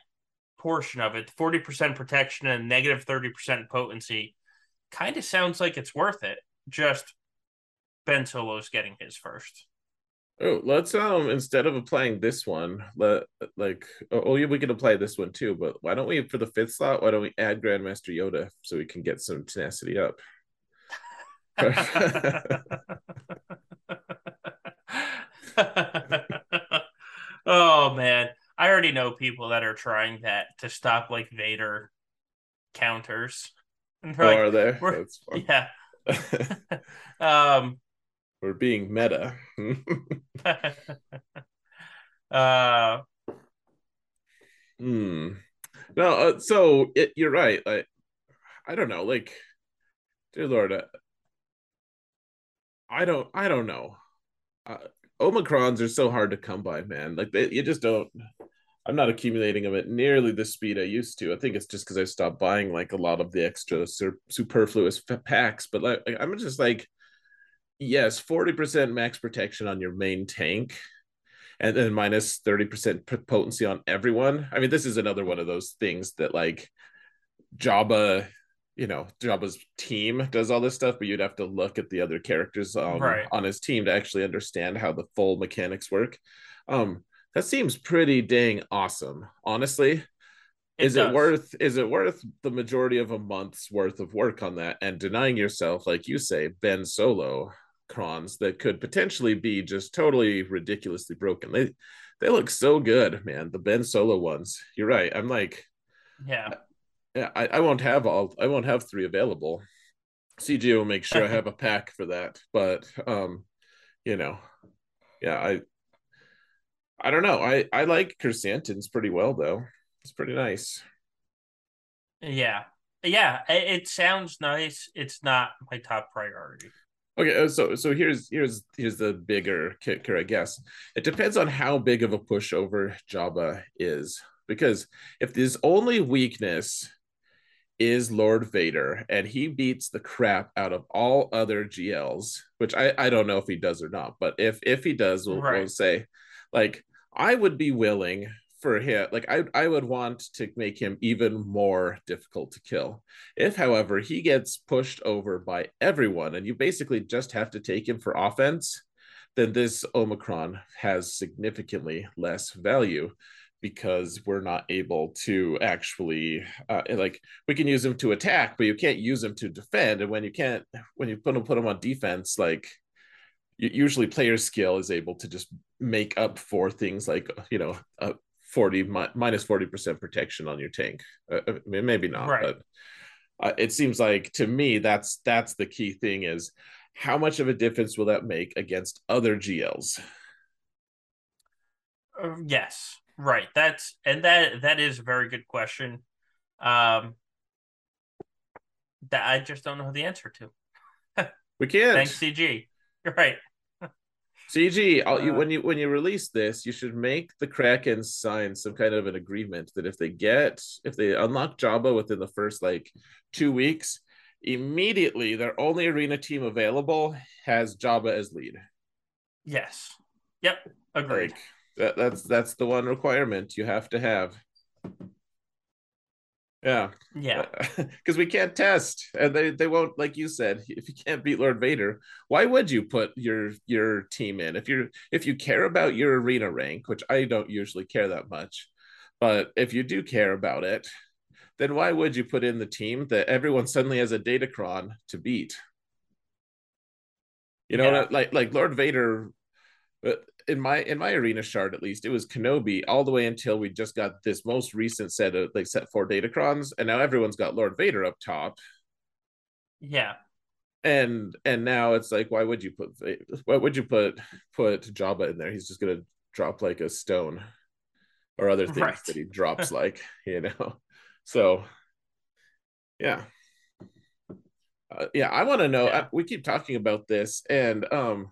portion of it, forty percent protection and negative thirty percent potency, kind of sounds like it's worth it. Just... Ben Solo's getting his first. Oh, let's um instead of applying this one, let like oh yeah, we could apply this one too. But why don't we for the fifth slot? Why don't we add Grandmaster Yoda so we can get some tenacity up? Oh man, I already know people that are trying that to stop like Vader counters. And oh, like, are they? That's fun. Yeah. um, We're being meta. uh. Hmm. No. Uh, so it, you're right. Like, I don't know. Like, dear Lord, uh, I don't. I don't know. Uh, Omicrons are so hard to come by, man. Like, they, you just don't. I'm not accumulating them at nearly the speed I used to. I think it's just because I stopped buying like a lot of the extra sur- superfluous f- packs. But like, I'm just like, yes, forty percent max protection on your main tank, and then minus thirty percent p- potency on everyone. I mean, this is another one of those things that like Jabba, you know, Jabba's team does all this stuff, but you'd have to look at the other characters um, right. on his team to actually understand how the full mechanics work. Um, That seems pretty dang awesome, honestly. Is it, it worth is it worth the majority of a month's worth of work on that and denying yourself, like you say, Ben Solo crons that could potentially be just totally ridiculously broken? They they look so good, man. The Ben Solo ones. You're right. I'm like, yeah. Yeah, I, I won't have all I won't have three available. C G will make sure I have a pack for that. But um, you know, yeah, I I don't know. I, I like Krrsantan's pretty well, though. It's pretty nice. Yeah. Yeah, it, it sounds nice. It's not my top priority. Okay, so so here's here's here's the bigger kicker, I guess. It depends on how big of a pushover Jabba is. Because if his only weakness is Lord Vader, and he beats the crap out of all other G Ls, which I, I don't know if he does or not, but if, if he does, we'll, right. we'll say, like, I would be willing for him, like, I I would want to make him even more difficult to kill. If, however, he gets pushed over by everyone and you basically just have to take him for offense, then this Omicron has significantly less value because we're not able to actually, uh, like, we can use him to attack, but you can't use him to defend. And when you can't, when you put him, put him on defense, like, usually player skill is able to just make up for things like, you know, uh, forty minus forty percent protection on your tank. Uh, I mean, maybe not, right. but uh, it seems like to me that's that's the key thing is how much of a difference will that make against other G Ls? Uh, yes, right. That's and that that is a very good question. Um, that I just don't know the answer to. We can't. Thanks, C G. You're right. C G, uh, you, when you when you release this, you should make the Kraken sign some kind of an agreement that if they get if they unlock Jabba within the first like two weeks, immediately their only arena team available has Jabba as lead. Yes. Yep. Agreed. Like, that, that's that's the one requirement you have to have. Yeah. Yeah. Because we can't test. And they, they won't, like you said, if you can't beat Lord Vader, why would you put your your team in? If you're if you care about your arena rank, which I don't usually care that much, but if you do care about it, then why would you put in the team that everyone suddenly has a Datacron to beat? You know, yeah. like like Lord Vader, but in my in my arena shard, at least, it was Kenobi all the way until we just got this most recent set of like set four Datacrons, and now everyone's got Lord Vader up top. Yeah, and and now it's like, why would you put why would you put put Jabba in there? He's just gonna drop like a stone, or other things right. that he drops, like you know. So, yeah, uh, yeah. I want to know. Yeah. I, we keep talking about this, and um.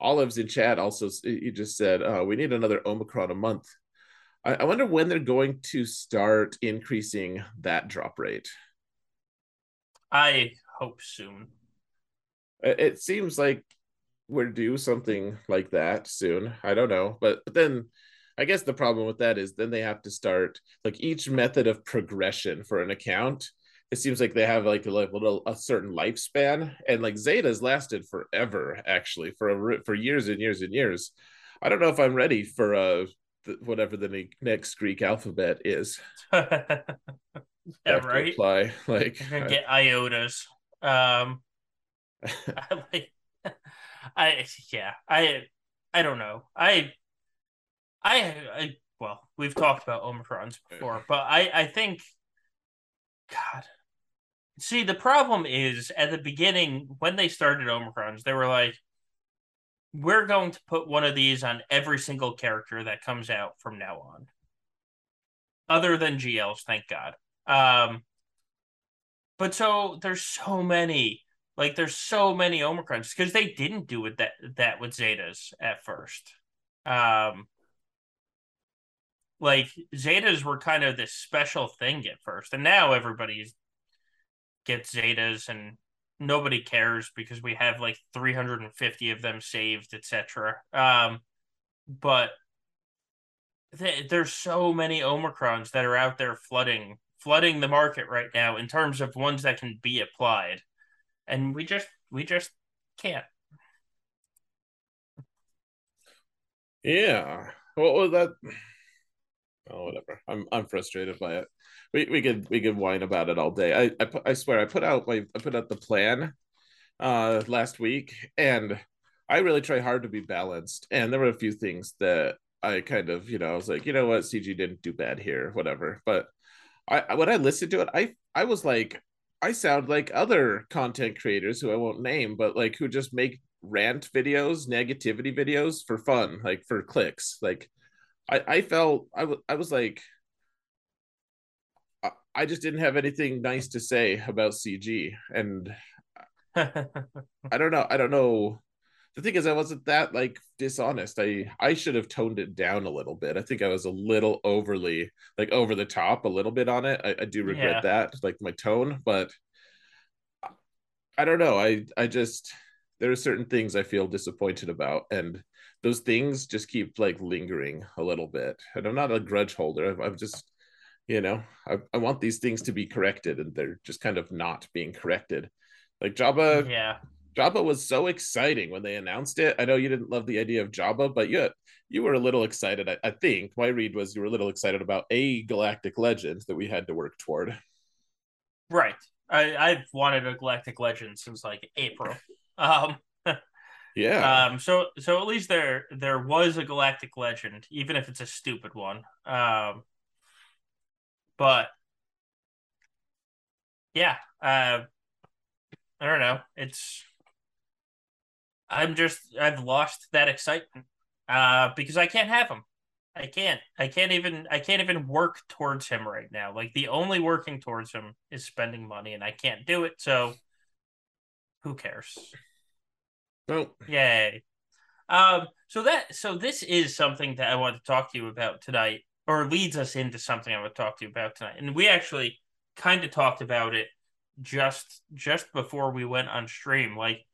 Olive's in chat also, you just said, uh, we need another Omicron a month. I, I wonder when they're going to start increasing that drop rate. I hope soon. It seems like we're due something like that soon. I don't know. But, but then I guess the problem with that is then they have to start, like each method of progression for an account, it seems like they have like a little a certain lifespan, and like Zeta's lasted forever, actually, for a, for years and years and years. I don't know if I'm ready for uh th- whatever the ne- next Greek alphabet is. Yeah, right. Apply. Like you're gonna I, get iotas. Um, I, like, I yeah I I don't know. I, I, I well, we've talked about Omicrons before, but I, I think, God, see, the problem is at the beginning when they started Omicrons, they were like, we're going to put one of these on every single character that comes out from now on. Other than G Ls, thank God. Um, but so there's so many, like there's so many Omicrons because they didn't do it that that with Zetas at first. Um, like Zetas were kind of this special thing at first, and now everybody gets Zetas and nobody cares because we have like three hundred fifty of them saved, et cetera. Um, but th- there's so many Omicrons that are out there flooding, flooding the market right now in terms of ones that can be applied, and we just we just can't. Yeah. Well, that. Oh, whatever. I'm I'm frustrated by it. We we could we could whine about it all day. I I, I swear I put out my I put out the plan uh, last week, and I really try hard to be balanced. And there were a few things that I kind of you know I was like you know what C G didn't do bad here, whatever. But I when I listened to it, I I was like I sound like other content creators who I won't name, but like who just make rant videos, negativity videos for fun, like for clicks, like. I, I felt, I, w- I was like, I, I just didn't have anything nice to say about C G. And I don't know. I don't know. The thing is, I wasn't that like dishonest. I, I should have toned it down a little bit. I think I was a little overly, like over the top a little bit on it. I, I do regret yeah. that, like my tone, but I don't know. I, I just, there are certain things I feel disappointed about. And those things just keep like lingering a little bit. And I'm not a grudge holder. I've, I've just, you know, I, I want these things to be corrected, and they're just kind of not being corrected. Like Jabba, yeah. Jabba was so exciting when they announced it. I know you didn't love the idea of Jabba, but you, you were a little excited. I, I think my read was you were a little excited about a galactic legend that we had to work toward. Right. I, I've wanted a galactic legend since like April. Um, Yeah. Um. So, so at least there there was a galactic legend, even if it's a stupid one. Um. But yeah. Uh. I don't know. It's. I'm just. I've lost that excitement. Uh. Because I can't have him. I can't. I can't even. I can't even work towards him right now. Like the only working towards him is spending money, and I can't do it. So, who cares? Oh. Yay. Um, so that so this is something that I want to talk to you about tonight, or leads us into something I want to talk to you about tonight. And we actually kind of talked about it just just before we went on stream. Like,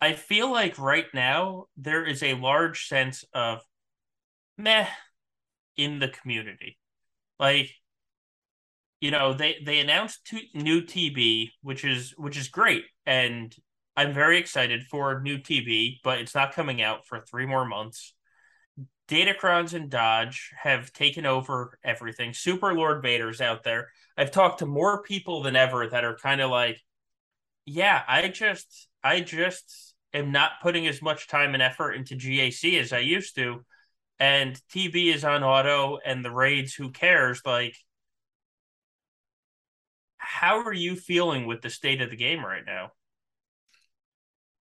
I feel like right now there is a large sense of meh in the community. Like, you know, they, they announced t- new T B, which is which is great, and I'm very excited for new T V, but it's not coming out for three more months. Datacrons and Dodge have taken over everything. Super Lord Vader's out there. I've talked to more people than ever that are kind of like, yeah, I just, I just am not putting as much time and effort into G A C as I used to. And T V is on auto and the raids, who cares? Like, how are you feeling with the state of the game right now?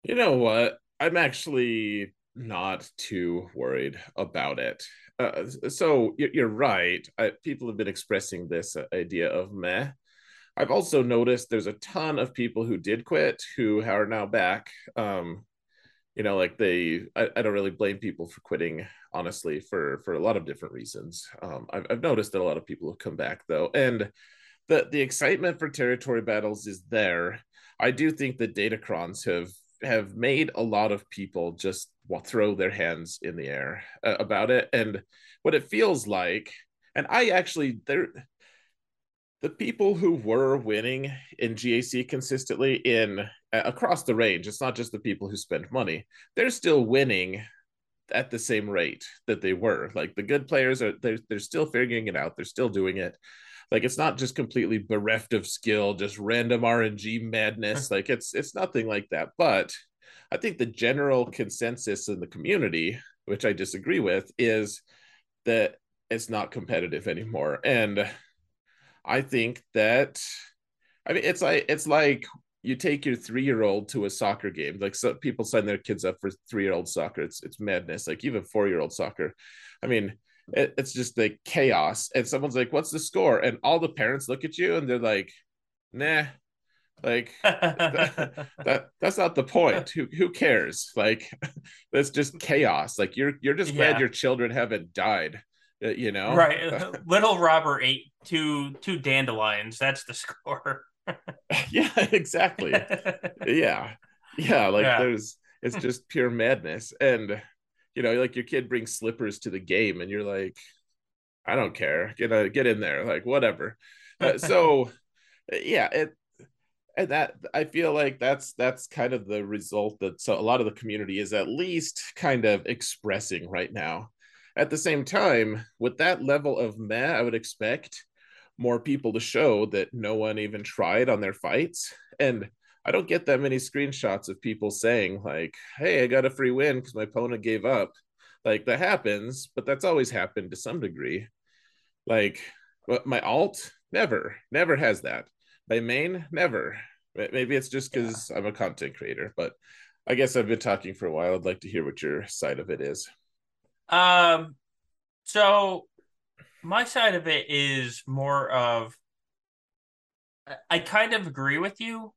You know what? I'm actually not too worried about it. Uh, so you're right. I, people have been expressing this idea of meh. I've also noticed there's a ton of people who did quit who are now back. Um, you know, like they, I, I don't really blame people for quitting, honestly, for, for a lot of different reasons. Um, I've, I've noticed that a lot of people have come back, though. And the, the excitement for territory battles is there. I do think that Datacrons have have made a lot of people just throw their hands in the air uh, about it. And what it feels like, and I actually, there, the people who were winning in G A C consistently in uh, across the range, it's not just the people who spend money, they're still winning at the same rate that they were. Like the good players are, they're, they're still figuring it out. They're still doing it. Like, it's not just completely bereft of skill, just random R N G madness. Like, it's it's nothing like that. But I think the general consensus in the community, which I disagree with, is that it's not competitive anymore. And I think that, I mean, it's like, it's like you take your three-year-old to a soccer game. Like, so people sign their kids up for three-year-old soccer. It's it's madness. Like, even four-year-old soccer. I mean, it, it's just like chaos. And someone's like, what's the score? And all the parents look at you and they're like, nah, like that, that that's not the point. Who who cares? Like, that's just chaos. Like, you're you're just glad yeah. your children haven't died. You know, right? Little Robber ate two two dandelions. That's the score. Yeah, exactly. Yeah, yeah. Like yeah. there's, it's just pure madness. And you know, like, your kid brings slippers to the game, and you're like, I don't care. Get a, get in there, like, whatever. Uh, so, yeah, it and that I feel like that's that's kind of the result that so a lot of the community is at least kind of expressing right now. At the same time, with that level of meh, I would expect more people to show that no one even tried on their fights. And I don't get that many screenshots of people saying, like, hey, I got a free win because my opponent gave up. Like, that happens, but that's always happened to some degree. Like, my alt, never, never has that. My main, never. Maybe it's just because yeah. I'm a content creator, but I guess I've been talking for a while. I'd like to hear what your side of it is. Um, so my side of it is more of, I kind of agree with you.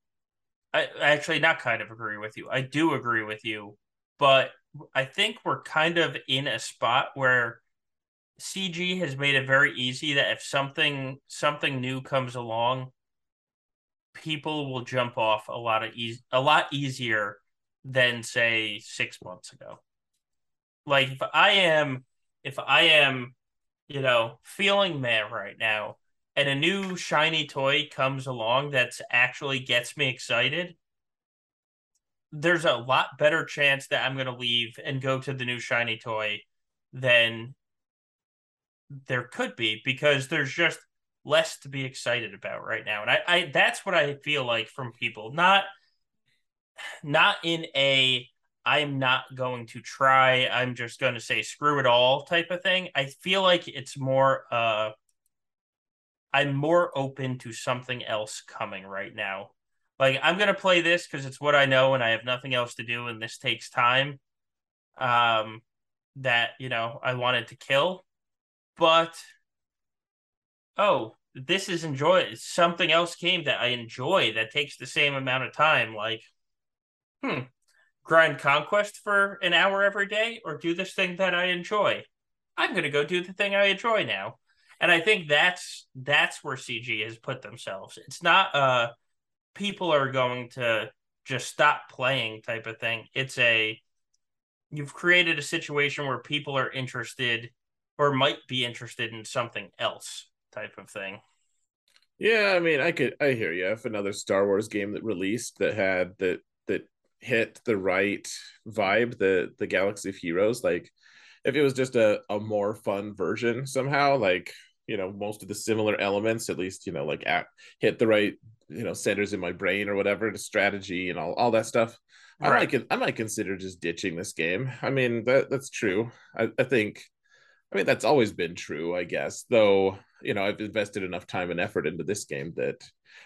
I actually not kind of agree with you. I do agree with you, but I think we're kind of in a spot where C G has made it very easy that if something, something new comes along, people will jump off a lot of easy, a lot easier than, say, six months ago. Like, if I am, if I am, you know, feeling mad right now, and a new shiny toy comes along that's actually gets me excited, there's a lot better chance that I'm going to leave and go to the new shiny toy than there could be, because there's just less to be excited about right now. And I, I that's what I feel like from people, not, not in a, I'm not going to try, I'm just going to say screw it all type of thing. I feel like it's more, uh, I'm more open to something else coming right now. Like, I'm going to play this because it's what I know and I have nothing else to do, and this takes time um, that, you know, I wanted to kill. But, oh, this is enjoy. Something else came that I enjoy that takes the same amount of time. Like, hmm. grind Conquest for an hour every day, or do this thing that I enjoy. I'm going to go do the thing I enjoy now. And I think that's that's where C G has put themselves. It's not uh, people are going to just stop playing type of thing. It's a, you've created a situation where people are interested or might be interested in something else type of thing. Yeah, I mean, I could, I hear you. If another Star Wars game that released that had that, that, hit the right vibe, the the Galaxy of Heroes, like, if it was just a a more fun version somehow, like, you know, most of the similar elements, at least, you know, like, at, hit the right, you know, centers in my brain or whatever, the strategy and all, all that stuff, right. I might I might consider just ditching this game. I mean, that that's true. I, I think I mean that's always been true, I guess, though, you know, I've invested enough time and effort into this game that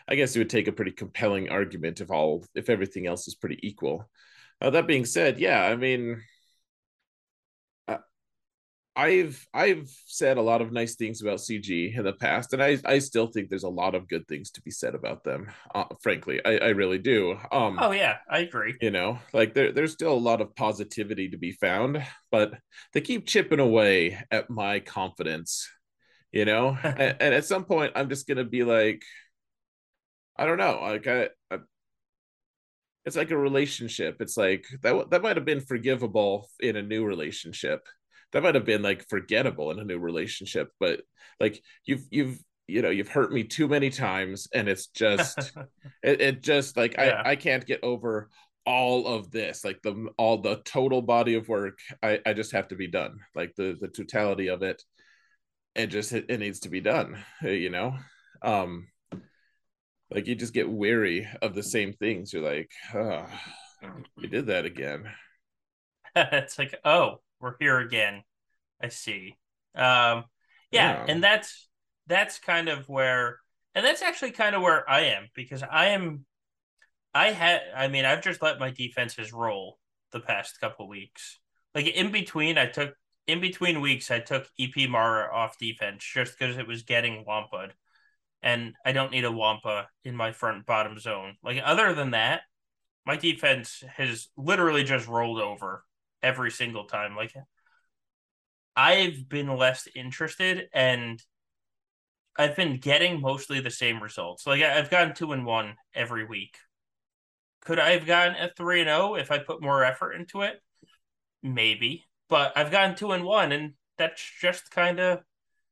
I guess it would take a pretty compelling argument if all, if everything else is pretty equal. Uh, that being said, yeah, I mean, uh, I've I've said a lot of nice things about C G in the past, and I I still think there's a lot of good things to be said about them. Uh, frankly, I, I really do. Um, oh yeah, I agree. You know, like, there there's still a lot of positivity to be found, but they keep chipping away at my confidence. You know, and, and at some point, I'm just gonna be like, I don't know. Like, I, I, it's like a relationship. It's like that. That might have been forgivable in a new relationship. That might have been, like, forgettable in a new relationship. But, like, you've you've you know you've hurt me too many times, and it's just it, it just like yeah. I I can't get over all of this. Like, the all the total body of work. I I just have to be done. Like, the the totality of it. It just it, it needs to be done. You know. Um. Like, you just get weary of the same things. You're like, oh, We did that again. It's like, oh, we're here again. I see. Um, yeah, yeah, and that's that's kind of where, and that's actually kind of where I am, because I am, I had, I mean, I've just let my defenses roll the past couple weeks. Like in between, I took in between weeks, I took E P Mara off defense just because it was getting wampa'd, and I don't need a Wampa in my front bottom zone. Like other than that, my defense has literally just rolled over every single time. Like I've been less interested, and I've been getting mostly the same results. Like I've gotten two and one every week. Could I have gotten a three and oh if I put more effort into it? Maybe, but I've gotten two and one, and that's just kind of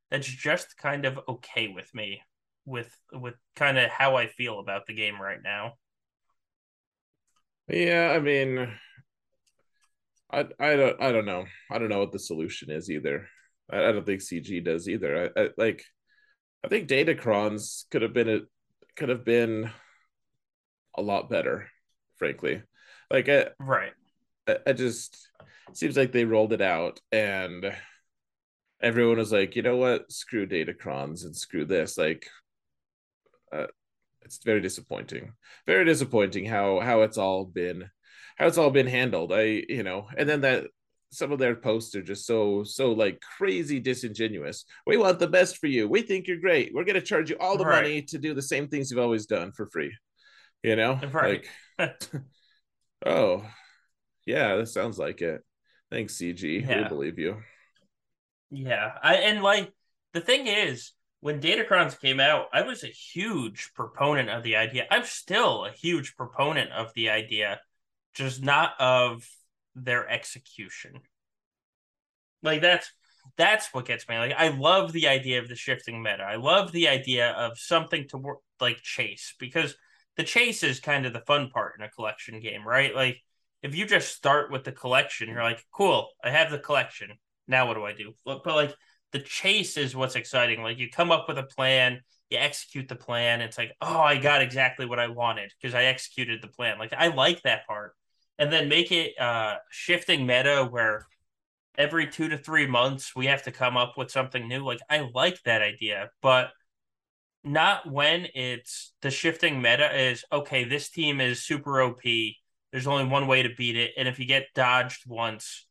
that's just kind of okay with me, with with kind of how I feel about the game right now. Yeah, I mean, I I don't I don't know. I don't know what the solution is either. I, I don't think C G does either. I, I like I think Datacrons could have been a, could have been a lot better, frankly. Like I, right. I, I just it seems like they rolled it out, and everyone was like, you know what? Screw Datacrons and screw this. Like uh, it's very disappointing. Very disappointing how how it's all been how it's all been handled. I, you know, and then that some of their posts are just so, so like crazy disingenuous. We want the best for you. We think you're great. We're going to charge you all the right. money to do the same things you've always done for free. You know, right. like, oh yeah, that sounds like it. Thanks, C G. Yeah. We believe you. Yeah. I, and like, the thing is, when Datacrons came out, I was a huge proponent of the idea. I'm still a huge proponent of the idea, just not of their execution. Like that's that's what gets me. Like I love the idea of the shifting meta. I love the idea of something to work like chase, because the chase is kind of the fun part in a collection game, right? Like if you just start with the collection, you're like, cool, I have the collection. Now what do I do? But, but like the chase is what's exciting. Like you come up with a plan, you execute the plan. It's like, oh, I got exactly what I wanted because I executed the plan. Like I like that part. And then make it uh, shifting meta where every two to three months we have to come up with something new. Like, I like that idea, but not when it's the shifting meta is, okay, this team is super O P. There's only one way to beat it. And if you get dodged once,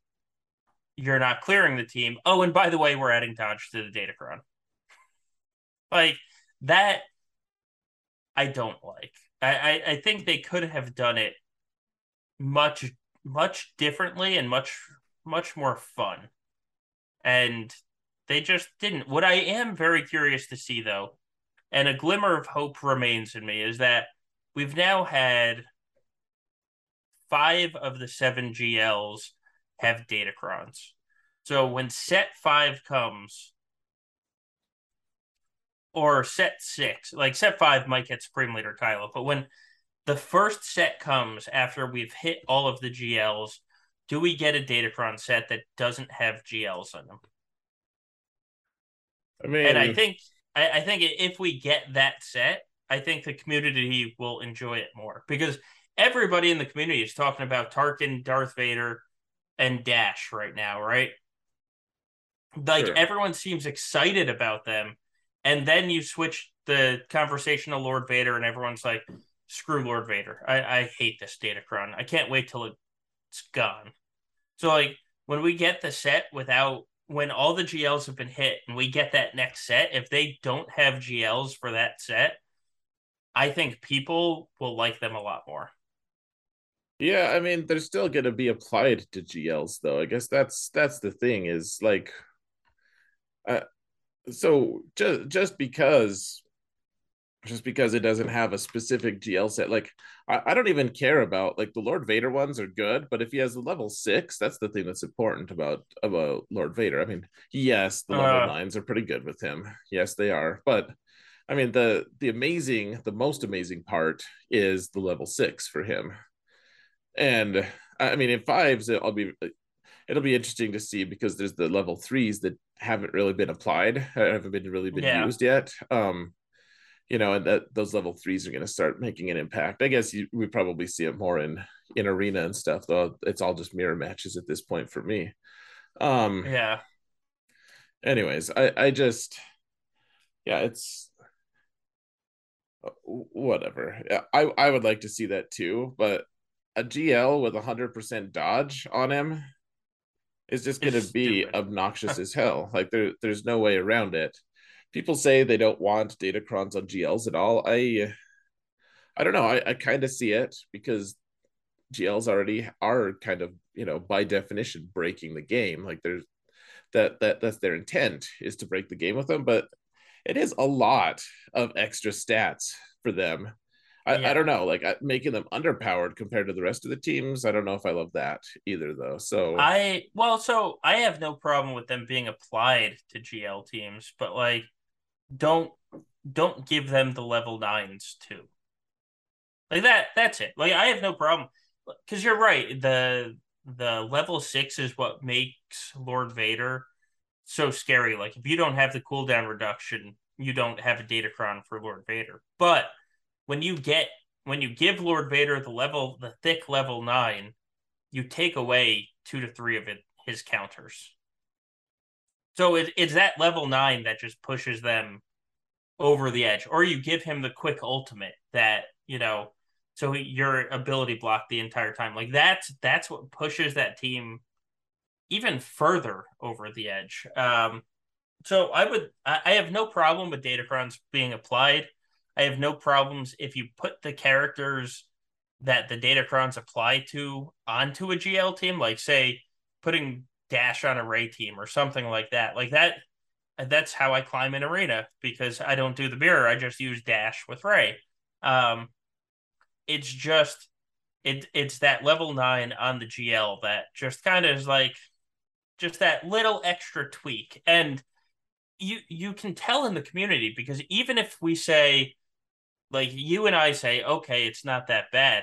you're not clearing the team. Oh, and by the way, we're adding dodge to the Datacron. Like, that I don't like. I, I, I think they could have done it much much differently and much much more fun, and they just didn't. What I am very curious to see, though, and a glimmer of hope remains in me, is that we've now had five of the seven G Ls have Datacrons, so when set five comes, or set six, like set five might get Supreme Leader Kylo, but when the first set comes after we've hit all of the G Ls, do we get a Datacron set that doesn't have G Ls on them? I mean, and I think I, I think if we get that set, I think the community will enjoy it more, because everybody in the community is talking about Tarkin, Darth Vader, and Dash right now, right? Like sure. Everyone seems excited about them, and then you switch the conversation to Lord Vader, and everyone's like, screw Lord Vader. I, I hate this Datacron. I can't wait till it's gone. So, like, when we get the set without, when all the G Ls have been hit and we get that next set, if they don't have G Ls for that set, I think people will like them a lot more. Yeah, I mean, they're still going to be applied to G Ls, though. I guess that's that's the thing is, like, uh, so just just because... just because it doesn't have a specific G L set. Like, I, I don't even care about, like, the Lord Vader ones are good, but if he has a level six, that's the thing that's important about, about Lord Vader. I mean, yes, the uh, level nines are pretty good with him. Yes, they are. But, I mean, the the amazing, the most amazing part is the level six for him. And, I mean, in fives, it'll be, it'll be interesting to see, because there's the level threes that haven't really been applied, haven't been really been yeah. used yet. Um, you know, and that those level threes are going to start making an impact. I guess you, we probably see it more in in arena and stuff, though. It's all just mirror matches at this point for me. Um, yeah. Anyways, I I just yeah, it's whatever. I I would like to see that too, but a G L with a hundred percent dodge on him is just going to be stupid. Obnoxious as hell. Like there there's no way around it. People say they don't want Datacrons on G Ls at all. I I don't know. I, I kind of see it because G Ls already are kind of, you know, by definition breaking the game. Like there's that that that's their intent, is to break the game with them, but it is a lot of extra stats for them. I, yeah. I don't know, like making them underpowered compared to the rest of the teams. I don't know if I love that either though. So I well, so I have no problem with them being applied to G L teams, but like Don't don't give them the level nines too. Like that. That's it. Like I have no problem, because you're right. The the level six is what makes Lord Vader so scary. Like if you don't have the cooldown reduction, you don't have a Datacron for Lord Vader. But when you get when you give Lord Vader the level the thick level nine, you take away two to three of it, his counters. So it, it's that level nine that just pushes them over the edge. Or you give him the quick ultimate that, you know, so your ability block the entire time. Like that's, that's what pushes that team even further over the edge. Um, so I would, I, I have no problem with Datacrons being applied. I have no problems if you put the characters that the Datacrons apply to onto a G L team, like say putting Dash on a Rey team or something like that. Like that, that's how I climb an arena, because I don't do the mirror. I just use Dash with Rey. Um, it's just, it it's that level nine on the G L that just kind of is like, just that little extra tweak. And you, you can tell in the community, because even if we say, like you and I say, okay, it's not that bad.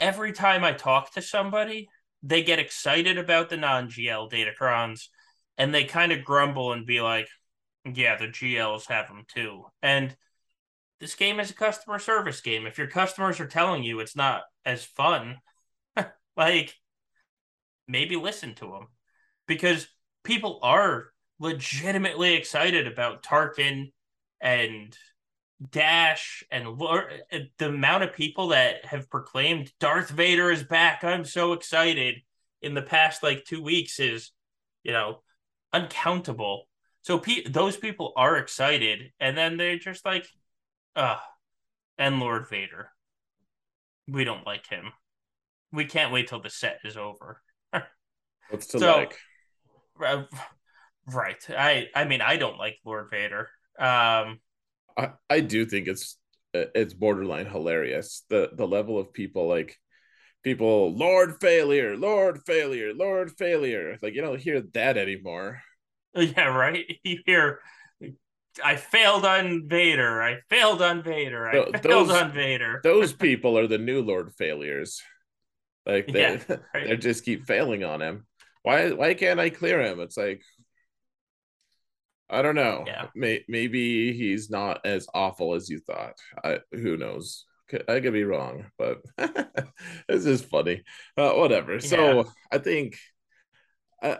Every time I talk to somebody, they get excited about the non-G L Datacrons, and they kind of grumble and be like, yeah, the G Ls have them too. And this game is a customer service game. If your customers are telling you it's not as fun, like, maybe listen to them. Because people are legitimately excited about Tarkin and Dash, and the amount of people that have proclaimed Darth Vader is back, I'm so excited, in the past like two weeks is, you know, uncountable. So pe- those people are excited, and then they're just like, uh and Lord Vader, we don't like him, we can't wait till the set is over. What's to so, like? Uh, right. I I mean, I don't like Lord Vader. um I, I do think it's it's borderline hilarious, the the level of people, like people, Lord Failure, Lord Failure, Lord Failure. Like, you don't hear that anymore. Yeah, right? You hear, I failed on Vader, I failed on Vader, I those, failed on Vader. Those people are the new Lord Failures. Like, they, yeah, right. They just keep failing on him. Why, why can't I clear him? It's like, I don't know. Yeah. Maybe he's not as awful as you thought. I, who knows? I could be wrong, but this is funny. Uh, whatever. Yeah. So I think, uh,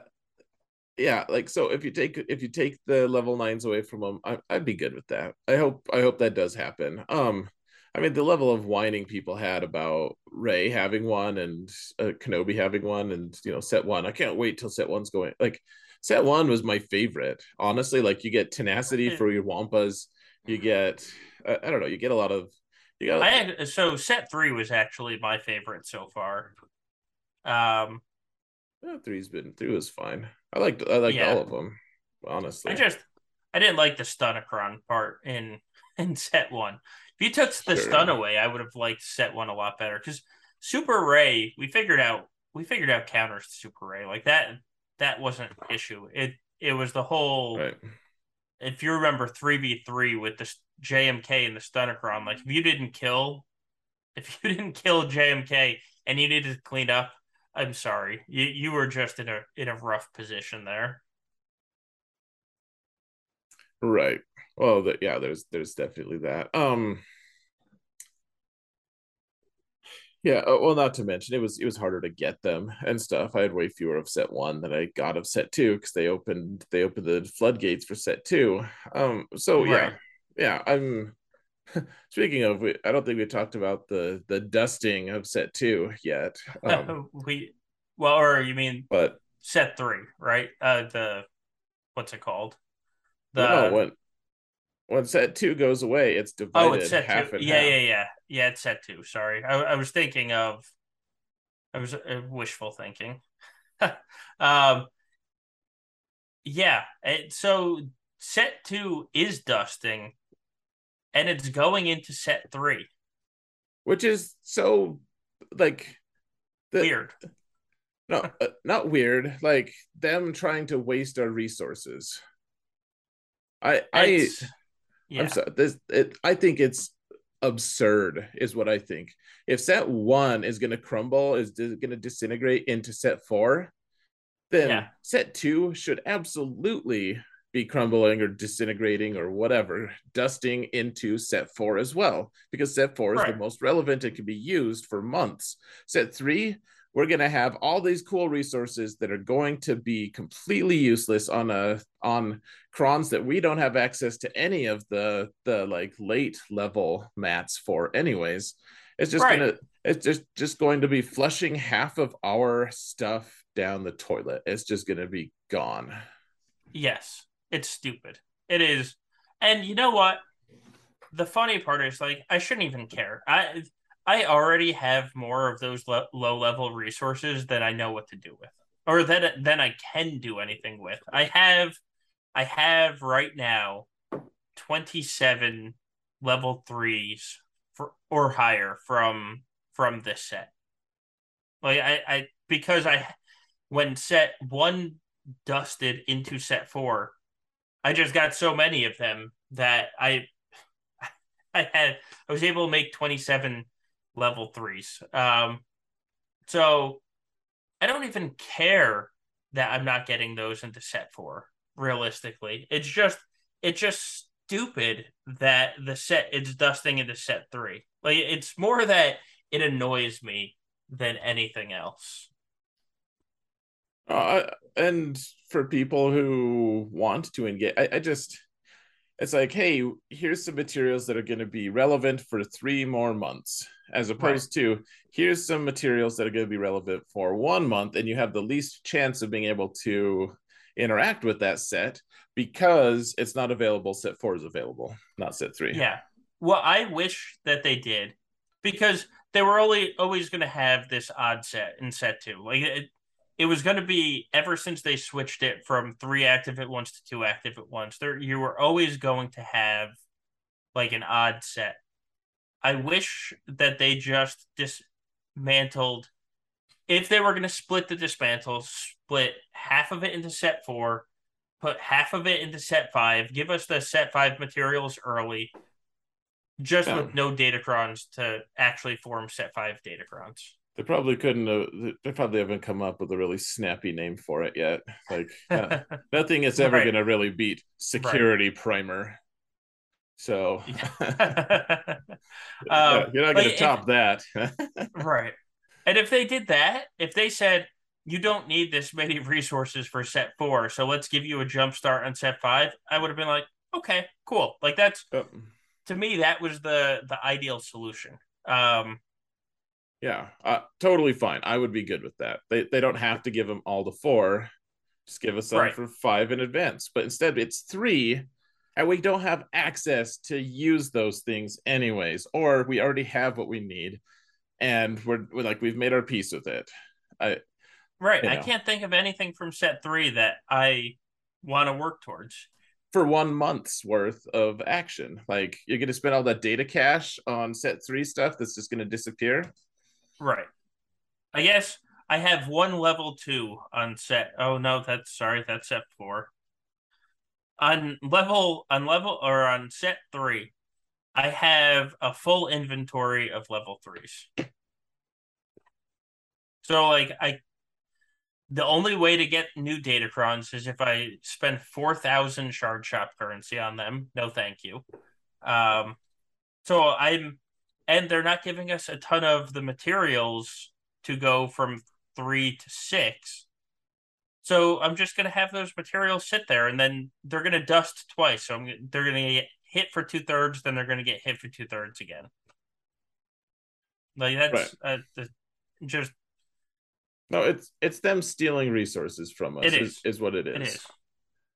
yeah, like so. If you take if you take the level nines away from them, I, I'd be good with that. I hope I hope that does happen. Um, I mean, the level of whining people had about Rey having one and uh, Kenobi having one, and you know, set one. I can't wait till set one's going. Like, set one was my favorite, honestly. Like, you get tenacity for your Wampas. You get, uh, I don't know, you get a lot of. You got. I had, so set three was actually my favorite so far. Um, yeah, three's been three was fine. I liked I liked yeah. all of them, honestly. I just I didn't like the Stunacron part in in set one. If you took the sure. stun away, I would have liked set one a lot better, because Super Rey, we figured out we figured out counters to Super Rey like that. That wasn't an issue. It it was the whole. Right. If you remember three v three with the J M K and the Stunacron, like if you didn't kill, if you didn't kill J M K and you needed to clean up, I'm sorry, you you were just in a in a rough position there. Right. Well, the, yeah, there's there's definitely that. Um, yeah, well, not to mention it was it was harder to get them and stuff. I had way fewer of set one than I got of set two because they opened they opened the floodgates for set two. Um, so right. yeah, yeah. I'm speaking of, we, I don't think we talked about the the dusting of set two yet. Um, we well, or you mean, but set three, right? Uh, the what's it called? The no, when, when set two goes away, it's divided oh, it's set half two. and yeah, half. Yeah, yeah, yeah. Yeah, it's set two. Sorry. I, I was thinking of... I was uh, wishful thinking. um, yeah. It, so set two is dusting, and it's going into set three. Which is so, like... The, weird. No, uh, not weird. Like, them trying to waste our resources. I... I Yeah. I'm sorry, this, it, I think it's absurd is what I think. If set one is going to crumble, is di- going to disintegrate into set four, then yeah. set two should absolutely be crumbling or disintegrating or whatever, dusting into set four as well, because set four is right. the most relevant and can be used for months. Set three, we're going to have all these cool resources that are going to be completely useless on a on crons that we don't have access to any of the the like late level mats for anyways. It's just right. gonna it's just just going to be flushing half of our stuff down the toilet. It's just going to be gone. Yes, it's stupid. It is. And you know what? The funny part is, like, I shouldn't even care. I. I already have more of those lo- low-level resources that I know what to do with, or that then I can do anything with. I have, I have right now, twenty-seven level threes for, or higher from from this set. Like I, I, because I, when set one dusted into set four, I just got so many of them that I, I had, I was able to make twenty-seven. Level threes. Um, so I don't even care that I'm not getting those into set four, realistically. It's just it's just stupid that the set it's dusting into set three. Like, it's more that it annoys me than anything else. Uh, and for people who want to engage, I, I just it's like, hey, here's some materials that are going to be relevant for three more months, as opposed right. to here's some materials that are going to be relevant for one month, and you have the least chance of being able to interact with that set because it's not available. Set four is available, not set three. Yeah. Well, I wish that they did, because they were only always going to have this odd set in set two. Like, it, it was going to be, ever since they switched it from three active at once to two active at once, there you were always going to have like an odd set. I wish that they just dismantled. If they were going to split the dismantles, split half of it into set four, put half of it into set five, give us the set five materials early, just yeah. with no Datacrons to actually form set five Datacrons. They probably couldn't have, they probably haven't come up with a really snappy name for it yet. Like, uh, nothing is ever right. going to really beat security right. primer. So yeah. um, you're not going to top if, that. Right. And if they did that, if they said, you don't need this many resources for set four, so let's give you a jump start on set five, I would have been like, okay, cool. Like, that's, oh. to me, that was the, the ideal solution. Um, yeah, uh, totally fine. I would be good with that. They, they don't have to give them all the four. Just give us some right. for five in advance. But instead, it's three. And we don't have access to use those things anyways, or we already have what we need, and we're, we're like, we've made our peace with it. I, right. You know. I can't think of anything from set three that I want to work towards. For one month's worth of action. Like, you're going to spend all that data cache on set three stuff that's just going to disappear. Right. I guess I have one level two on set. Oh, no, that's sorry. That's set four. On level, on level, or on set three, I have a full inventory of level threes. So, like, I, the only way to get new Datacrons is if I spend four thousand shard shop currency on them. No, thank you. Um, so I'm, and they're not giving us a ton of the materials to go from three to six. So I'm just going to have those materials sit there, and then they're going to dust twice. So I'm, they're going to get hit for two thirds, then they're going to get hit for two thirds again. Like that's right. uh, just no. It's it's them stealing resources from us. It is. Is, is what it is. It is.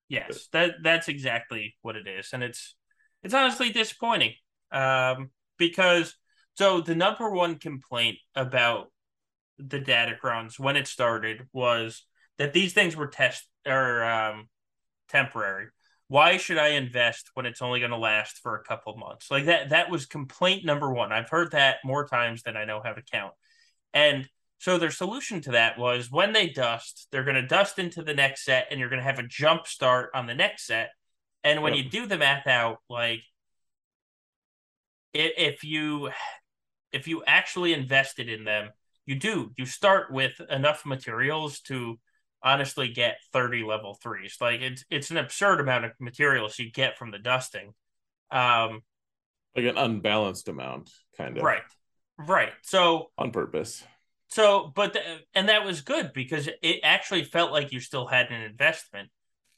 Yes, that that's exactly what it is, and it's it's honestly disappointing. Um, because so the number one complaint about the Datacrons when it started was that these things were test or um, temporary. Why should I invest when it's only going to last for a couple of months? Like that, that was complaint number one. I've heard that more times than I know how to count. And so their solution to that was when they dust, they're going to dust into the next set, and you're going to have a jump start on the next set. And when yep. you do the math out, like it, if you if you actually invested in them, you do. You start with enough materials to honestly get thirty level threes. Like it's it's an absurd amount of materials you get from the dusting, um like an unbalanced amount, kind of. Right right So on purpose. So but the, and that was good because it actually felt like you still had an investment.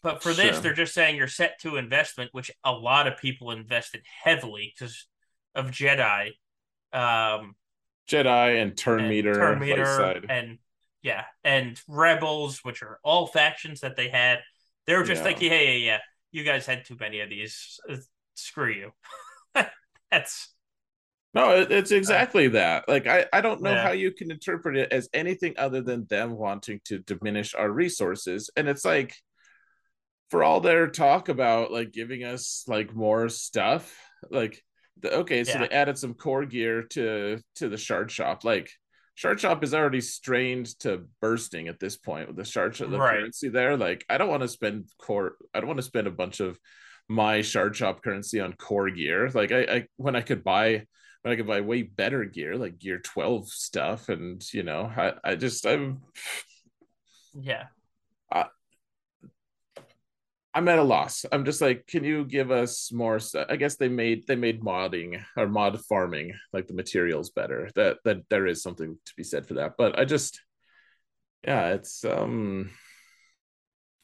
But for this, sure. they're just saying you're set to investment, which a lot of people invested heavily because of Jedi um Jedi and turn and meter, turn meter side. and Yeah, and Rebels, which are all factions that they had. They were just yeah. like, yeah, yeah, yeah, you guys had too many of these. Screw you. That's... No, it's exactly uh, that. Like, I, I don't know yeah. how you can interpret it as anything other than them wanting to diminish our resources. And it's like, for all their talk about, like, giving us, like, more stuff, like, the, okay, so yeah. they added some core gear to to the Shard Shop, like, Shard Shop is already strained to bursting at this point with the Shard Shop the right. currency there. Like, I don't want to spend core. I don't want to spend a bunch of my Shard Shop currency on core gear. Like, I, I when I could buy when I could buy way better gear, like gear twelve stuff, and you know, I, I just I'm yeah. I, I'm at a loss. I'm just like, can you give us more stuff? I guess they made they made modding or mod farming, like the materials, better. That that there is something to be said for that. But I just yeah, it's um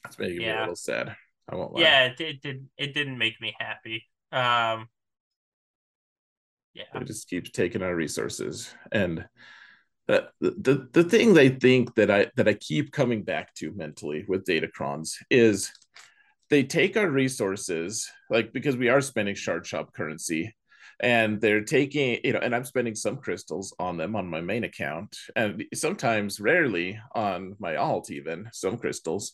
it's making yeah. me a little sad. I won't lie. Yeah, it, it did it didn't make me happy. Um yeah. It just keeps taking our resources. And The, the the thing they think that I that I keep coming back to mentally with Datacrons is they take our resources, like, because we are spending Shard Shop currency, and they're taking, you know, and I'm spending some crystals on them on my main account, and sometimes rarely on my alt, even some crystals,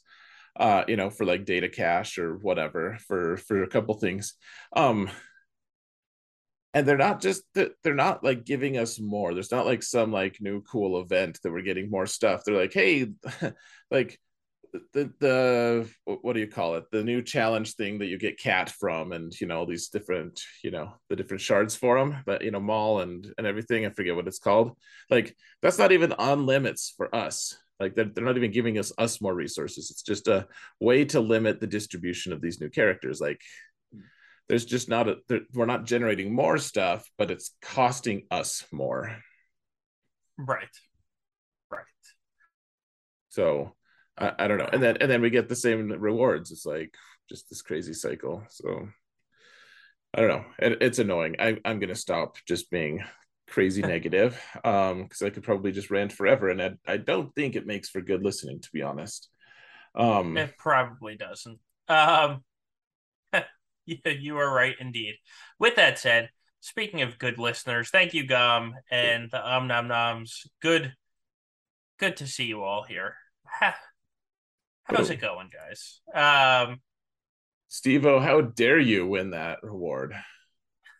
uh, you know, for like data cache or whatever, for, for a couple things. Um, and they're not just, they're not like giving us more. There's not like some like new cool event that we're getting more stuff. They're like, hey, like, The, the what do you call it the new challenge thing that you get cat from, and you know, all these different, you know, the different shards for them, but you know, Maul and and everything, I forget what it's called. Like, that's not even on limits for us. Like, they're, they're not even giving us us more resources. It's just a way to limit the distribution of these new characters. Like, there's just not a there, we're not generating more stuff, but it's costing us more. Right right So I, I don't know. And then and then we get the same rewards. It's like just this crazy cycle. So I don't know. It, it's annoying. I, I'm going to stop just being crazy negative, um, because I could probably just rant forever. And I, I don't think it makes for good listening, to be honest. Um, it probably doesn't. Um, you are right, indeed. With that said, speaking of good listeners, thank you, Gum, and the Om Nom Noms. Good, good to see you all here. How's it going, guys? Um, Steve-O, how dare you win that reward?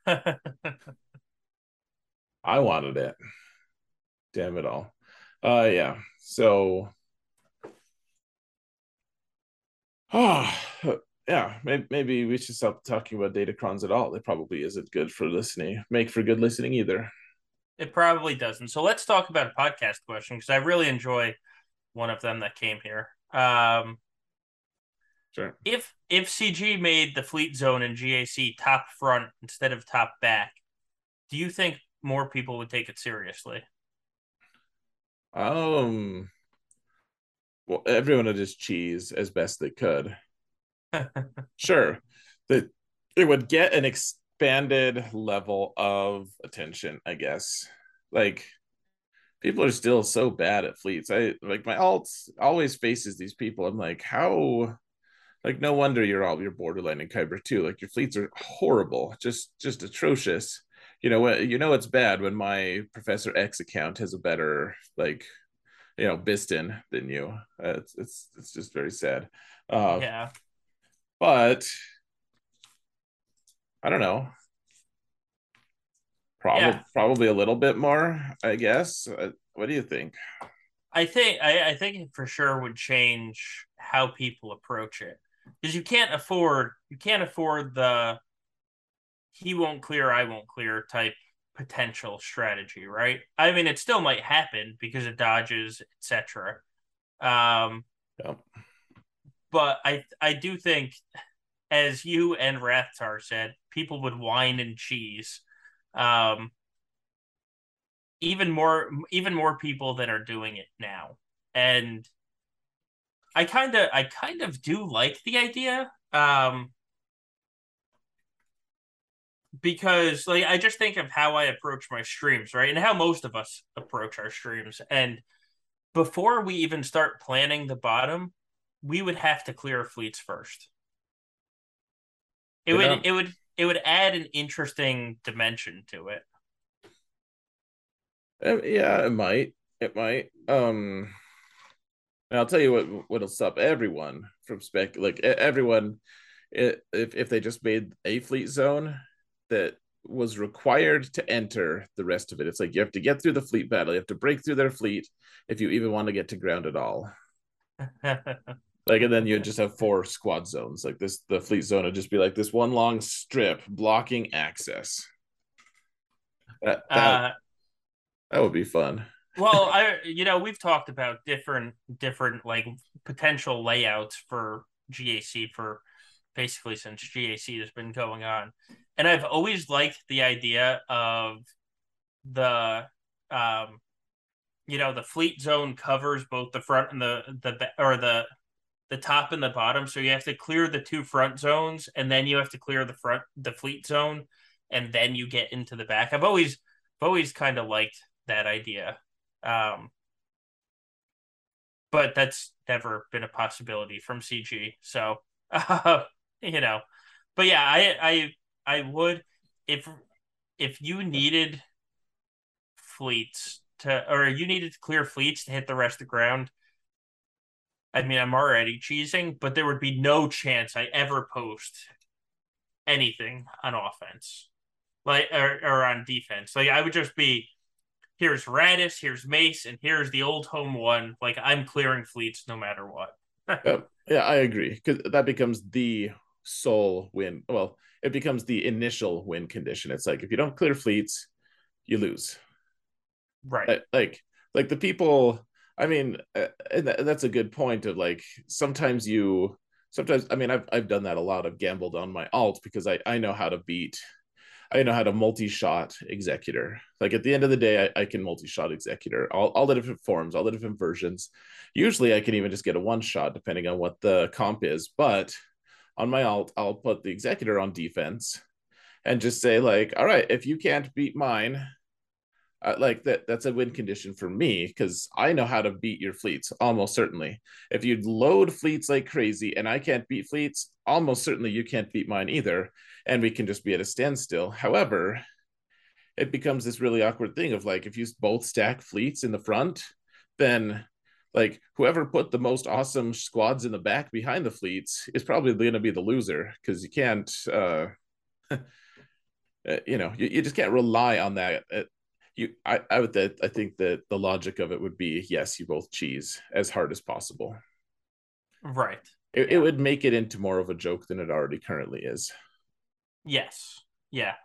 I wanted it. Damn it all. Uh, yeah. So, oh, yeah, maybe, maybe we should stop talking about Datacrons at all. It probably isn't good for listening, make for good listening either. It probably doesn't. So let's talk about a podcast question, because I really enjoy one of them that came here. Um, sure. If if C G made the fleet zone in G A C top front instead of top back, do you think more people would take it seriously? Um. Well, everyone would just cheese as best they could. Sure, that it would get an expanded level of attention, I guess. Like, people are still so bad at fleets. I like my alt always faces these people. I'm like, how? Like, no wonder you're all you're borderline in Kyber too. Like, your fleets are horrible, just just atrocious. You know what? You know it's bad when my Professor X account has a better, like, you know, Biston than you. Uh, it's it's it's just very sad. Uh, yeah, but I don't know. Probably, yeah. probably a little bit more, I guess. Uh, what do you think? I think I, I think it for sure would change how people approach it, because you can't afford you can't afford the he won't clear, I won't clear type potential strategy, right? I mean, it still might happen because it dodges, et cetera. Um, yeah. But I I do think, as you and Rathtar said, people would whine and cheese. Um, even more, even more people that are doing it now, and I kind of, I kind of do like the idea, um, because like I just think of how I approach my streams, right, and how most of us approach our streams, and before we even start planning the bottom, we would have to clear fleets first. It yeah. would, it would. It would add an interesting dimension to it. Uh, yeah, it might. It might. Um, and I'll tell you what. What'll stop everyone from spec? Like everyone, it, if if they just made a fleet zone that was required to enter the rest of it, it's like you have to get through the fleet battle. You have to break through their fleet if you even want to get to ground at all. Like, and then you just have four squad zones. Like this, the fleet zone would just be like this one long strip blocking access. That that, uh, that would be fun. Well, I you know we've talked about different different like potential layouts for G A C for basically since G A C has been going on, and I've always liked the idea of the um, you know, the fleet zone covers both the front and the the or the the top and the bottom, so you have to clear the two front zones, and then you have to clear the front, the fleet zone, and then you get into the back. I've always, I've always kind of liked that idea, um, but that's never been a possibility from C G. So, uh, you know, but yeah, I, I, I would if if you needed fleets to, or you needed to clear fleets to hit the rest of the ground. I mean, I'm already cheesing, but there would be no chance I ever post anything on offense, like or, or on defense. Like, I would just be, here's Raddus, here's Mace, and here's the old Home One. Like, I'm clearing fleets no matter what. uh, yeah, I agree, because that becomes the sole win. Well, it becomes the initial win condition. It's like, if you don't clear fleets, you lose. Right. Like, like, like the people... I mean, uh, and th that's a good point of like, sometimes you, sometimes, I mean, I've, I've done that a lot. I've gambled on my alt because I, I know how to beat, I know how to multi-shot Executor. Like at the end of the day, I, I can multi-shot Executor, all, all the different forms, all the different versions. Usually I can even just get a one shot depending on what the comp is. But on my alt, I'll put the Executor on defense and just say like, all right, if you can't beat mine, Uh, like that that's a win condition for me, because I know how to beat your fleets almost certainly. If you'd load fleets like crazy and I can't beat fleets, almost certainly you can't beat mine either, and we can just be at a standstill. However, it becomes this really awkward thing of like, if you both stack fleets in the front, then like whoever put the most awesome squads in the back behind the fleets is probably going to be the loser, because you can't uh, you know, you, you just can't rely on that. It, You, I, I would that I think that the logic of it would be, yes, you both cheese as hard as possible. Right. It, yeah. It would make it into more of a joke than it already currently is. Yes. Yeah.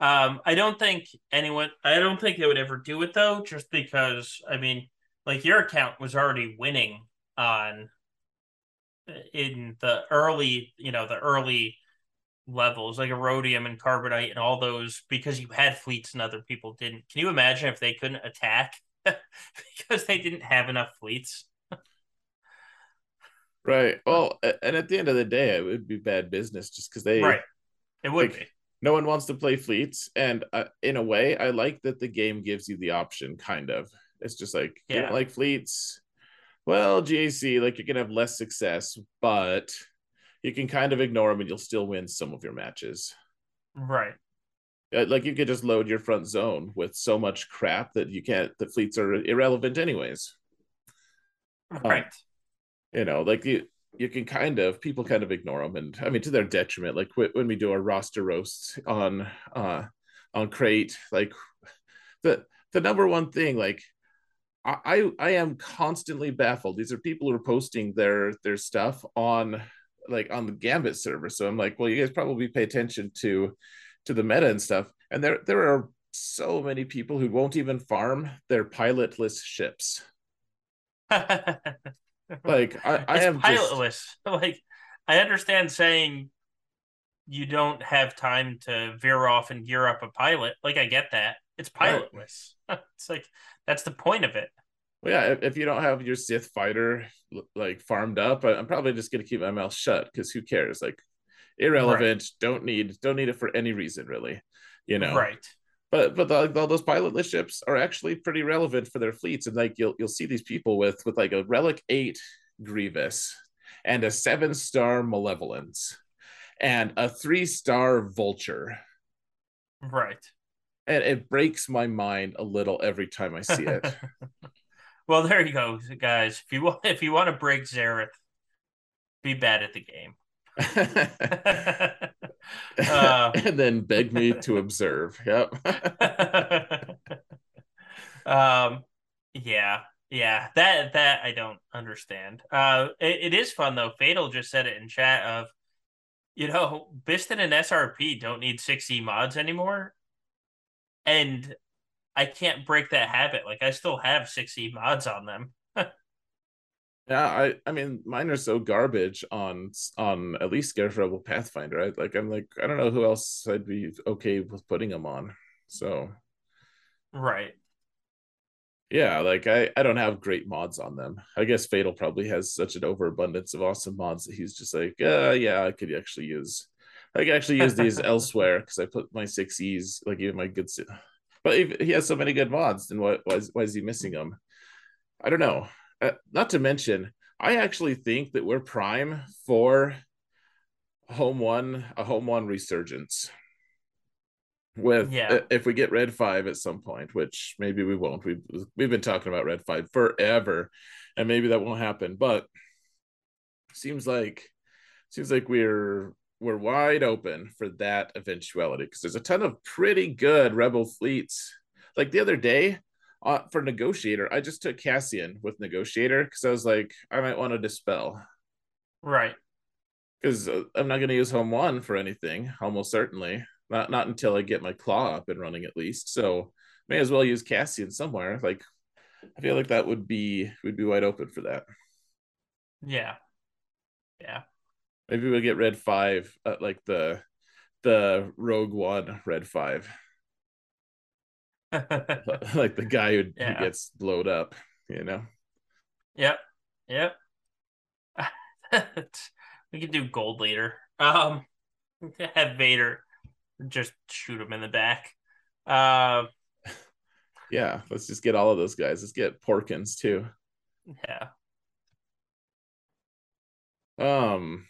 Um, I don't think anyone, I don't think they would ever do it though, just because, I mean, like your account was already winning on in the early, you know, the early levels, like Erodium and Carbonite and all those, because you had fleets and other people didn't. Can you imagine if they couldn't attack because they didn't have enough fleets? Right. Well, and at the end of the day, it would be bad business just because they... Right. It would like, be. No one wants to play fleets. And uh, in a way, I like that the game gives you the option, kind of. It's just like, yeah. You don't like fleets? Well, G A C, like, you're going to have less success, but you can kind of ignore them and you'll still win some of your matches. Right. Like, you could just load your front zone with so much crap that you can't... The fleets are irrelevant anyways. Right. Um, You know, like you, you can kind of, people kind of ignore them. And I mean, to their detriment, like when we do our roster roasts on, uh, on Crate, like the, the number one thing, like I, I am constantly baffled. These are people who are posting their, their stuff on like on the Gambit server. So I'm like, well, you guys probably pay attention to, to the meta and stuff. And there, there are so many people who won't even farm their pilotless ships. Like I, I am pilotless. Just... Like I understand saying you don't have time to veer off and gear up a pilot. Like I get that. It's pilotless. Right. It's like that's the point of it. Well, yeah. If, if you don't have your Sith fighter like farmed up, I, I'm probably just gonna keep my mouth shut because who cares? Like irrelevant. Right. Don't need. Don't need it for any reason, really. You know. Right. But but the, all those pilotless ships are actually pretty relevant for their fleets, and like you'll you'll see these people with with like a Relic eight Grievous and a seven star Malevolence and a three star Vulture. Right. And it breaks my mind a little every time I see it. Well, there you go, guys. If you want if you want to break Zareth, be bad at the game. uh, and then beg me to observe. Yep. um yeah yeah that that I don't understand. Uh it, it is fun though. Fatal just said it in chat of, you know, Biston and S R P don't need six E mods anymore, and I can't break that habit. Like I still have six E mods on them. Yeah, I, I mean, mine are so garbage on on at least Scarif Rebel Pathfinder. I, like, I'm like, I don't know who else I'd be okay with putting them on. So, right. Yeah, like, I, I don't have great mods on them. I guess Fatal probably has such an overabundance of awesome mods that he's just like, uh, yeah, I could actually use, I could actually use these elsewhere because I put my six Es, like, even my good... But if he has so many good mods, then why, why, is, why is he missing them? I don't know. Uh, not to mention, I actually think that we're prime for Home One, a Home One resurgence. With yeah. uh, if we get Red Five at some point, which maybe we won't. We've we've been talking about Red Five forever, and maybe that won't happen. But seems like seems like we're we're wide open for that eventuality because there's a ton of pretty good Rebel fleets. Like the other day. Uh, for Negotiator, I just took Cassian with Negotiator because I was like, I might want to dispel. Right. Because uh, I'm not going to use Home One for anything, almost certainly. Not not until I get my claw up and running, at least. So may as well use Cassian somewhere. Like, I feel like that would be, would be wide open for that. Yeah. Yeah. Maybe we'll get Red Five, uh, like the the Rogue One Red Five. Like the guy who, yeah. who gets blowed up, you know. Yep, yep. We could do Gold Leader. Um, have Vader just shoot him in the back. Uh, yeah, let's just get all of those guys. Let's get Porkins too. Yeah. Um.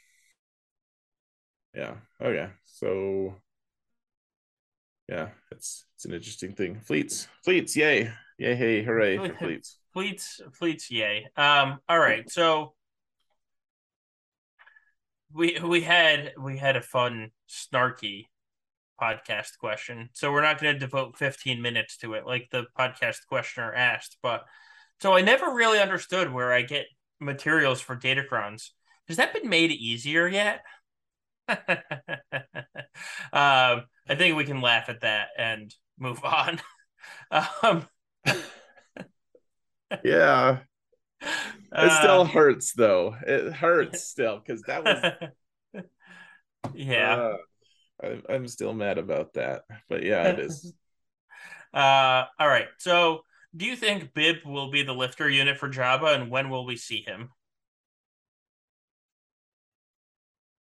Yeah. Okay. So. Yeah, it's it's an interesting thing. Fleets, fleets, yay, yay, hey, hooray for fleets, fleets, fleets, yay. Um, all right, so we we had we had a fun snarky podcast question. So we're not going to devote fifteen minutes to it, like the podcast questioner asked. But so I never really understood where I get materials for Datacrons. Has that been made easier yet? um. I think we can laugh at that and move on. um, Yeah. It still uh, hurts though. It hurts still because that was. Yeah. Uh, I, I'm still mad about that, but yeah, it is. Uh, all right. So, do you think Bib will be the lifter unit for Jabba, and when will we see him?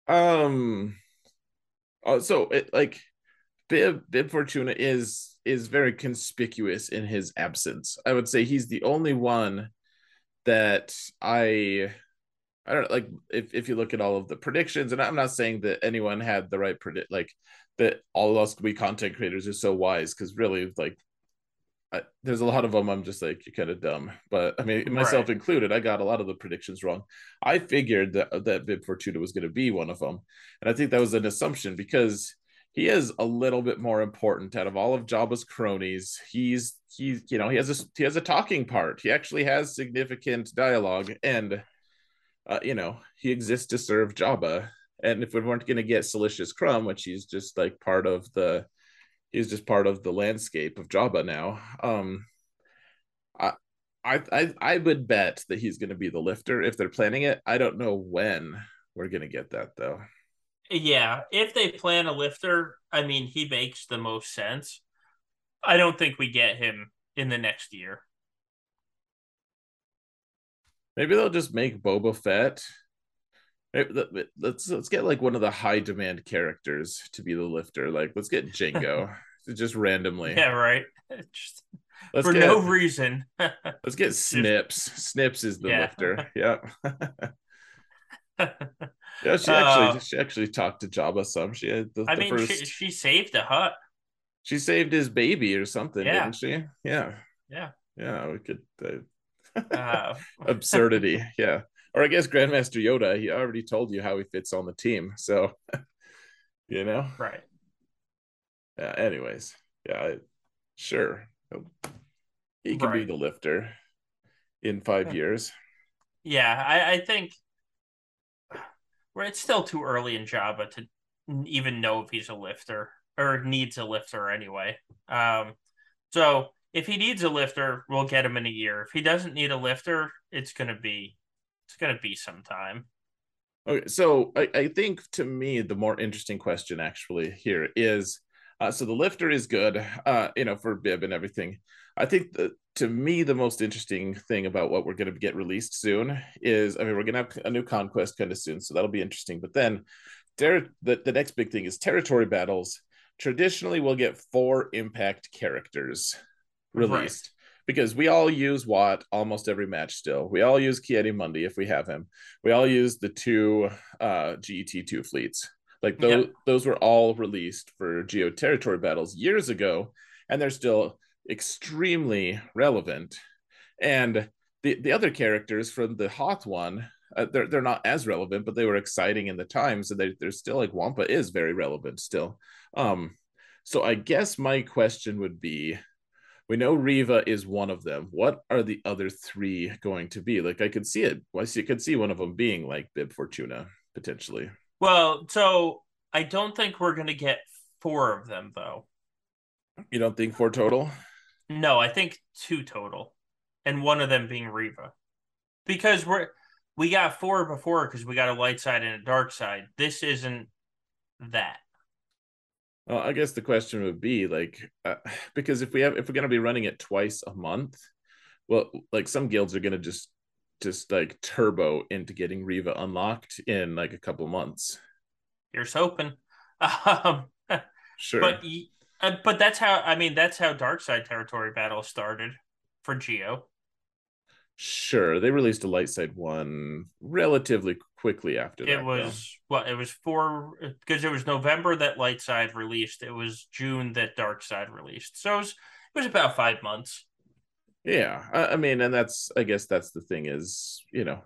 Um. Oh, so it like, Bib Bib Fortuna is is very conspicuous in his absence. I would say he's the only one that I, I don't know, like if, if you look at all of the predictions, and I'm not saying that anyone had the right predict, like that all of us, we content creators are so wise, because really like I, there's a lot of them I'm just like, you're kind of dumb, but I mean, myself right. included, I got a lot of the predictions wrong. I figured that, that Bib Fortuna was going to be one of them. And I think that was an assumption because he is a little bit more important out of all of Jabba's cronies. He's he's you know he has a he has a talking part. He actually has significant dialogue, and uh, you know he exists to serve Jabba. And if we weren't going to get Salacious Crumb, which he's just like part of the, he's just part of the landscape of Jabba now. Um, I I I would bet that he's going to be the lifter if they're planning it. I don't know when we're going to get that though. Yeah, if they plan a lifter, I mean, he makes the most sense. I don't think we get him in the next year. Maybe they'll just make Boba Fett. Let's let's get like one of the high demand characters to be the lifter. Like, let's get Jango just randomly. Yeah, right. Just, for get, no reason. Let's get Snips. Snips is the yeah. lifter. Yeah. Yeah, she actually uh, she actually talked to Jabba some. She had the, I the mean, first... she, she saved a hut. She saved his baby or something, yeah. didn't she? Yeah, yeah, yeah. We could uh... Uh... absurdity, yeah. Or I guess Grandmaster Yoda. He already told you how he fits on the team, so you know, right? Yeah. Anyways, yeah, I... sure. He can right. be the lifter in five years. Yeah, I, I think. It's still too early in Jabba to even know if he's a lifter or needs a lifter anyway. Um, so if he needs a lifter, we'll get him in a year. If he doesn't need a lifter, it's gonna be it's gonna be some time. Okay, so I, I think to me the more interesting question actually here is uh, so the lifter is good, uh, you know, for Bib and everything. I think the, to me, the most interesting thing about what we're going to get released soon is, I mean, we're going to have a new Conquest kind of soon, so that'll be interesting. But then ter- the, the next big thing is territory battles. Traditionally, we'll get four impact characters released right. because we all use Watt almost every match still. We all use Kiedi Mundi if we have him. We all use the two uh, G E T two fleets. Like those, yep. those were all released for Geo territory battles years ago, and they're still... extremely relevant, and the the other characters from the Hoth one uh, they're they're not as relevant, but they were exciting in the time, so they, they're still like Wampa is very relevant still. Um so I guess my question would be, we know Reva is one of them. What are the other three going to be? Like I could see it well, I see, could see one of them being like Bib Fortuna potentially. Well, so I don't think we're going to get four of them though. You don't think four total? No, I think two total, and one of them being Reva, because we're we got four before because we got a light side and a dark side. This isn't that. Well, I guess the question would be like, uh, because if we have if we're gonna be running it twice a month, well, like some guilds are gonna just just like turbo into getting Reva unlocked in like a couple months. Here's hoping. Um, sure, but. Y- Uh, but that's how, I mean, that's how Dark Side Territory Battle started for Geo. Sure. They released a Light Side one relatively quickly after that. It was, though. Well, it was four, because it was November that Light Side released. It was June that Dark Side released. So it was, it was about five months. Yeah. I, I mean, and that's, I guess that's the thing is, you know,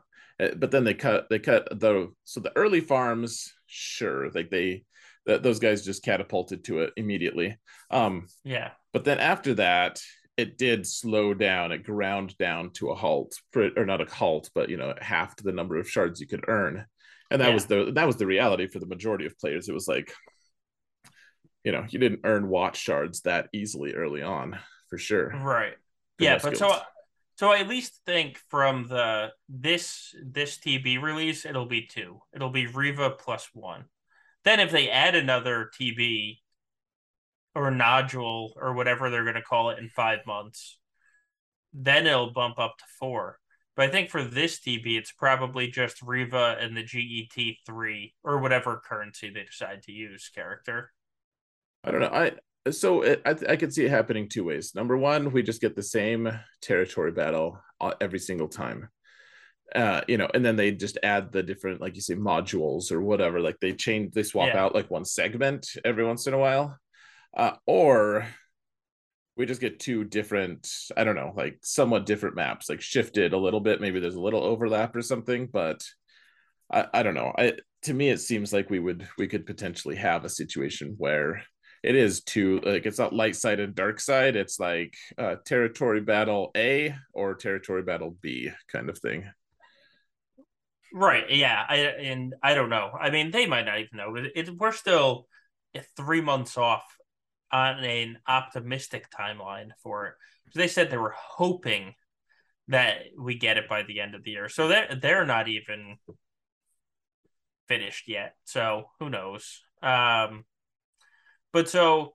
but then they cut, they cut the, so the early farms, sure, like they, that those guys just catapulted to it immediately. Um, yeah. But then after that, it did slow down. It ground down to a halt, or not a halt, but you know, half to the number of shards you could earn. And that yeah. was the that was the reality for the majority of players. It was like, you know, you didn't earn watch shards that easily early on, for sure. Right. Yeah. But skills. so So I at least think from the this this T B release, it'll be two. It'll be Reva plus one. Then if they add another T B or nodule or whatever they're going to call it in five months, then it'll bump up to four. But I think for this T B, it's probably just Reva and the G E T three or whatever currency they decide to use character. I don't know. I So it, I, I could see it happening two ways. Number one, we just get the same territory battle every single time. Uh, you know, and then they just add the different, like you say, modules or whatever. Like they change, they swap yeah. out like one segment every once in a while. Uh, or we just get two different, I don't know, like somewhat different maps, like shifted a little bit. Maybe there's a little overlap or something, but I, I don't know. I, to me, it seems like we would, we could potentially have a situation where it is two, like it's not light side and dark side. It's like uh, territory battle A or territory battle B kind of thing. Right. Yeah. I, and I don't know. I mean, they might not even know. It, it, we're still three months off on an optimistic timeline for it. So they said they were hoping that we get it by the end of the year. So they're, they're not even finished yet. So who knows? Um, But so,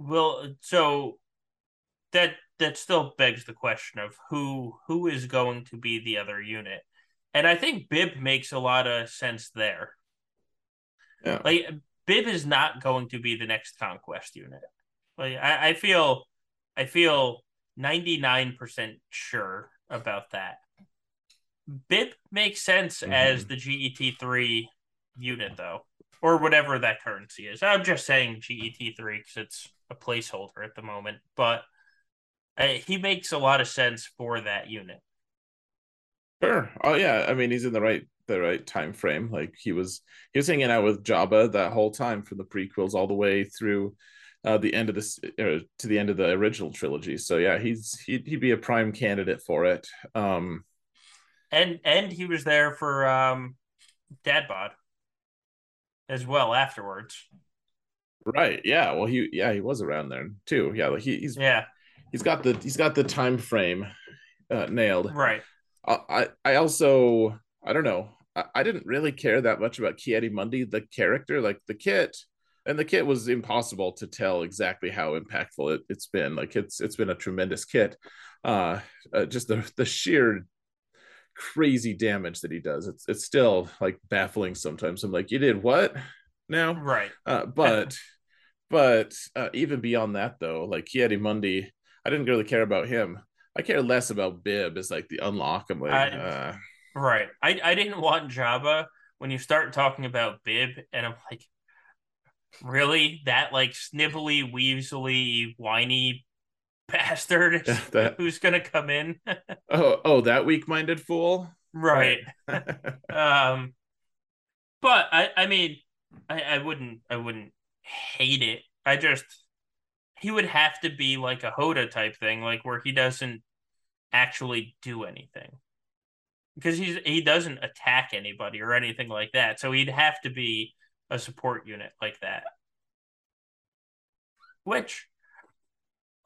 well, so that that still begs the question of who who is going to be the other unit, and I think Bib makes a lot of sense there. Yeah. Like Bib is not going to be the next Conquest unit. Like I, I feel, I feel ninety-nine percent sure about that. Bib makes sense mm-hmm. as the G E T three unit, though. Or whatever that currency is. I'm just saying G E T three because it's a placeholder at the moment. But uh, he makes a lot of sense for that unit. Sure. Oh yeah. I mean, he's in the right the right time frame. Like he was he was hanging out with Jabba that whole time from the prequels all the way through uh, the end of this uh, to the end of the original trilogy. So yeah, he's he'd, he'd be a prime candidate for it. Um, and and he was there for um, Dad Bod. As well afterwards, right? Yeah. Well, he yeah he was around there too. Yeah, like he, he's yeah he's got the he's got the time frame uh, nailed. Right. I I also I don't know I, I didn't really care that much about Ki-Adi-Mundi the character, like the kit, and the kit was impossible to tell exactly how impactful it, it's been. Like it's it's been a tremendous kit. Uh, uh just the the sheer. Crazy damage that he does, it's it's still like baffling sometimes. I'm like, you did what now? Right. Uh, but but uh, even beyond that though, like Ki-Adi-Mundi, I didn't really care about him. I care less about Bib as like the unlock. I'm like, I, uh... right. I I didn't want Jabba when you start talking about Bib, and I'm like, really? That like snivelly, weaselly, whiny bastard yeah, that... who's gonna come in oh oh that weak-minded fool, right? um but i i mean I, I wouldn't i wouldn't hate it. I just he would have to be like a Hoda type thing, like where he doesn't actually do anything because he's he doesn't attack anybody or anything like that, so he'd have to be a support unit like that, which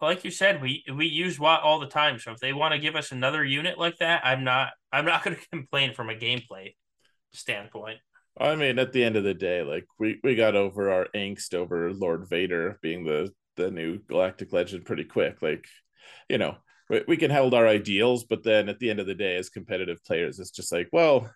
like you said, we we use W A T all the time. So if they want to give us another unit like that, I'm not I'm not going to complain from a gameplay standpoint. I mean, at the end of the day, like we, we got over our angst over Lord Vader being the, the new Galactic Legend pretty quick. Like, you know, we, we can hold our ideals, but then at the end of the day, as competitive players, it's just like, well,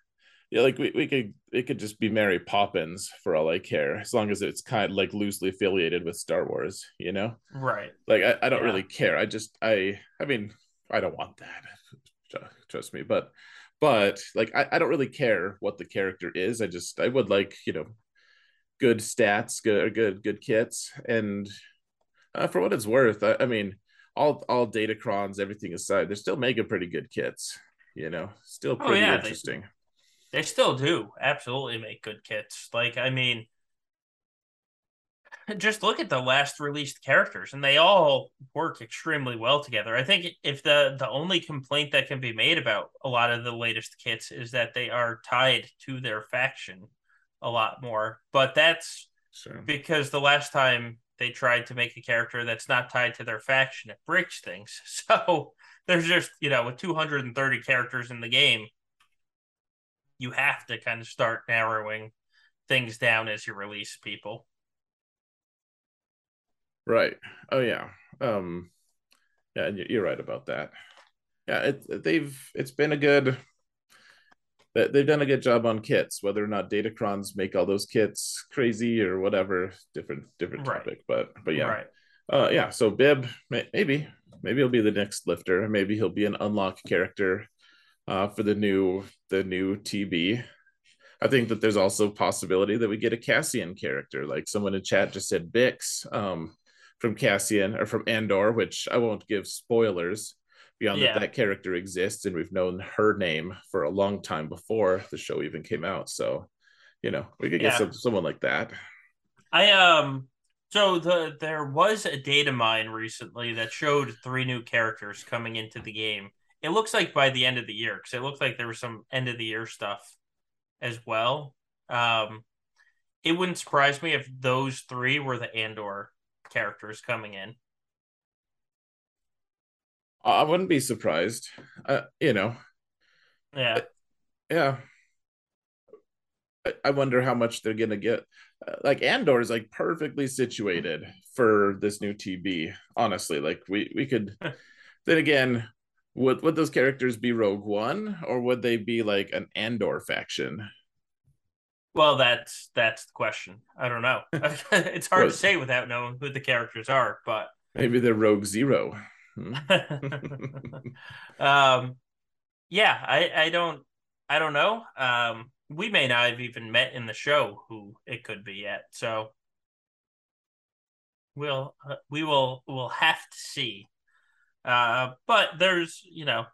yeah, like we, we could it could just be Mary Poppins for all I care, as long as it's kind of like loosely affiliated with Star Wars, you know? Right. Like I, I don't yeah. really care. I just I I mean I don't want that. Trust me, but but like I, I don't really care what the character is. I just I would like, you know, good stats, good good good kits, and uh, for what it's worth, I, I mean all all Datacrons, everything aside, they're still making pretty good kits, you know, still pretty oh, yeah, interesting. They- They still do absolutely make good kits. Like, I mean, just look at the last released characters, and they all work extremely well together. I think if the, the only complaint that can be made about a lot of the latest kits is that they are tied to their faction a lot more. But that's sure. because the last time they tried to make a character that's not tied to their faction. It breaks things. So there's just, you know, with two hundred thirty characters in the game, you have to kind of start narrowing things down as you release people. Right. Oh, yeah. Um, yeah, you're right about that. Yeah, it, they've it's been a good... They've done a good job on kits, whether or not Datacrons make all those kits crazy or whatever, different different right. topic. But but yeah, right. uh, yeah. So Bib, maybe maybe he'll be the next lifter. Maybe he'll be an unlock character uh, for the new the new T B. I think that there's also a possibility that we get a Cassian character, like someone in chat just said Bix um, from Cassian or from Andor, which I won't give spoilers. Beyond yeah. that, that character exists, and we've known her name for a long time before the show even came out. So, you know, we could yeah. get some, someone like that. I um, so the there was a data mine recently that showed three new characters coming into the game. It looks like by the end of the year, because it looked like there was some end of the year stuff as well. Um, it wouldn't surprise me if those three were the Andor characters coming in. I wouldn't be surprised, uh, you know. Yeah, yeah. I wonder how much they're gonna get. Like Andor is like perfectly situated for this new T B. Honestly, like we we could. Then again, would would those characters be Rogue One, or would they be like an Andor faction? Well, that's that's the question. I don't know. It's hard well, to say without knowing who the characters are. But maybe they're Rogue Zero. um yeah I I don't I don't know um we may not have even met in the show who it could be yet, so we'll uh, we will we'll have to see uh but there's you know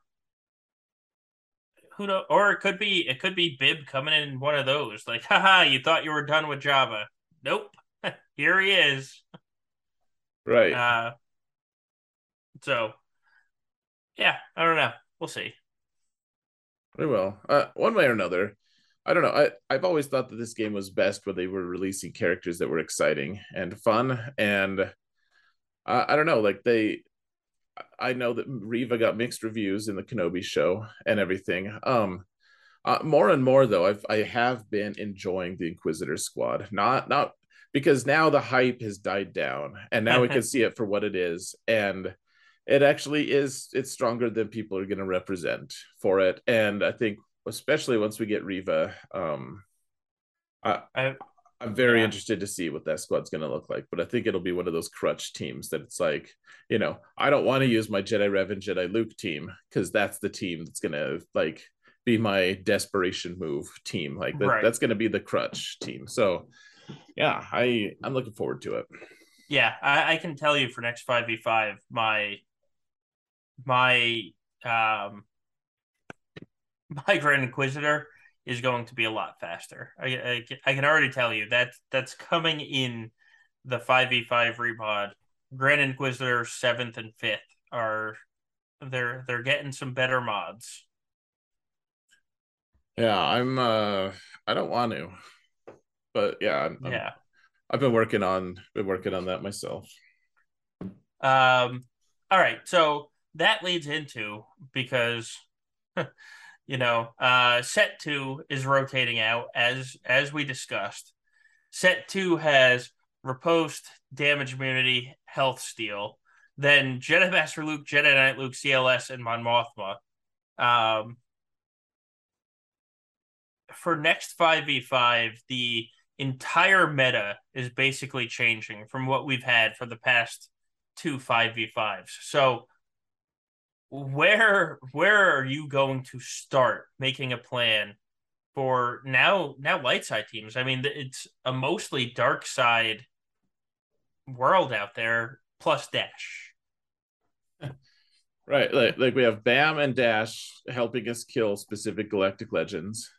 who know or it could be it could be Bib coming in one of those like haha you thought you were done with Jabba, nope here he is right uh So, yeah, I don't know. We'll see. We will. Uh, one way or another, I don't know. I, I've always thought that this game was best when they were releasing characters that were exciting and fun. And uh, I don't know, like they, I know that Reva got mixed reviews in the Kenobi show and everything. Um, uh, more and more, though, I've, I have been enjoying the Inquisitor squad. Not, not because now the hype has died down and now we can see it for what it is. And it actually is, it's stronger than people are going to represent for it. And I think, especially once we get Reva, um, I, I, I'm very yeah. interested to see what that squad's going to look like. But I think it'll be one of those crutch teams that it's like, you know, I don't want to use my Jedi Rev and Jedi Luke team because that's the team that's going to, like, be my desperation move team. Like, that, right. that's going to be the crutch team. So, yeah, I, I'm looking forward to it. Yeah, I, I can tell you for next five v five, my... My um, my Grand Inquisitor is going to be a lot faster. I, I, I can already tell you that that's coming in the five v five repod. Grand Inquisitor seventh and fifth are they're they're getting some better mods. Yeah, I'm. Uh, I don't want to, but yeah, I'm, yeah. I'm, I've been working on been working on that myself. Um. All right, so. That leads into, because, you know, uh, set two is rotating out, as as we discussed. Set two has riposte, damage immunity, health steal, then Jedi Master Luke, Jedi Knight Luke, C L S, and Mon Mothma. Um, for next five v five, the entire meta is basically changing from what we've had for the past two five v fives. So... Where where are you going to start making a plan for now? Now light side teams. I mean, it's a mostly dark side world out there. Plus Dash, right? Like like we have Bam and Dash helping us kill specific galactic legends,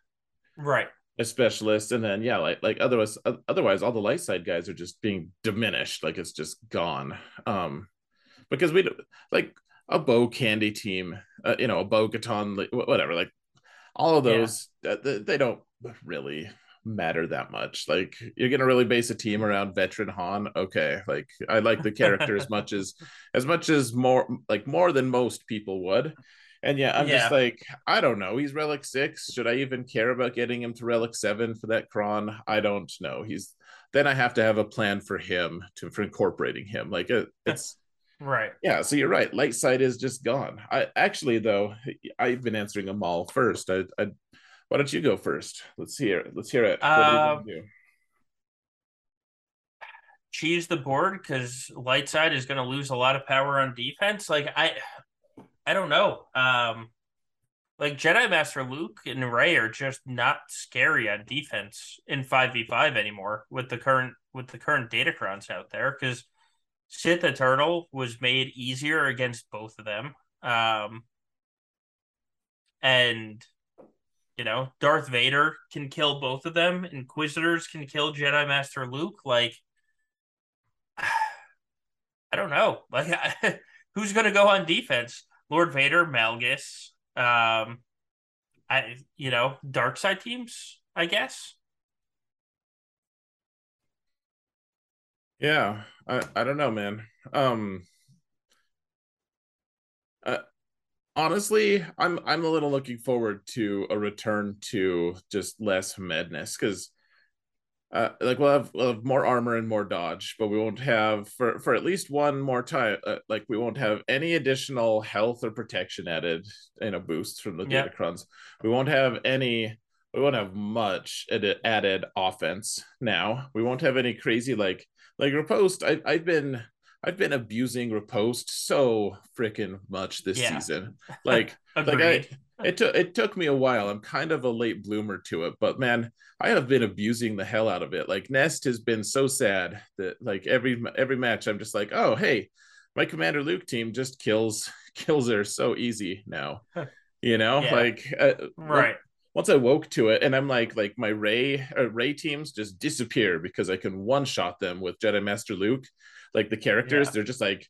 right? As specialists, and then yeah, like like otherwise otherwise all the light side guys are just being diminished. Like it's just gone. Um, because we like. A bow candy team, uh, you know, a bow-katon, whatever, like all of those, yeah. uh, they don't really matter that much. Like, you're gonna really base a team around veteran Han? Okay, like, I like the character as much as as much as more like more than most people would. And yeah, I'm yeah. just like, I don't know. He's Relic six. Should I even care about getting him to Relic seven for that Kron? I don't know. He's then I have to have a plan for him to for incorporating him. Like it, it's right. Yeah. So you're right. Light side is just gone. I actually though I've been answering them all first. I, I why don't you go first? Let's hear it. Let's hear it. What uh, do you do? Cheese the board because light side is going to lose a lot of power on defense. Like I. I don't know. Um, like Jedi Master Luke and Rey are just not scary on defense in five v five anymore with the current with the current Datacrons out there, because Sith Eternal was made easier against both of them. Um, and you know, Darth Vader can kill both of them. Inquisitors can kill Jedi Master Luke. Like, I don't know. Like, I, who's going to go on defense? Lord Vader, Malgus, um, I you know, dark side teams, I guess. Yeah, I, I don't know, man. Um, uh, honestly, I'm I'm a little looking forward to a return to just less madness, because uh, like we'll have, we'll have more armor and more dodge, but we won't have for, for at least one more time. Uh, like we won't have any additional health or protection added, you know, boosts from the yep. Datacrons. We won't have any. We won't have much ad- added offense now. We won't have any crazy like like riposte. I, I've been I've been abusing riposte so freaking much this yeah. season. Like like I. It took it took me a while. I'm kind of a late bloomer to it, but man, I have been abusing the hell out of it. Like Nest has been so sad that like every every match, I'm just like, oh hey, my Commander Luke team just kills kills her so easy now, you know. Yeah. Like uh, right. Once I woke to it, and I'm like, like my Rey uh, Rey teams just disappear because I can one shot them with Jedi Master Luke. Like the characters, yeah. they're just like,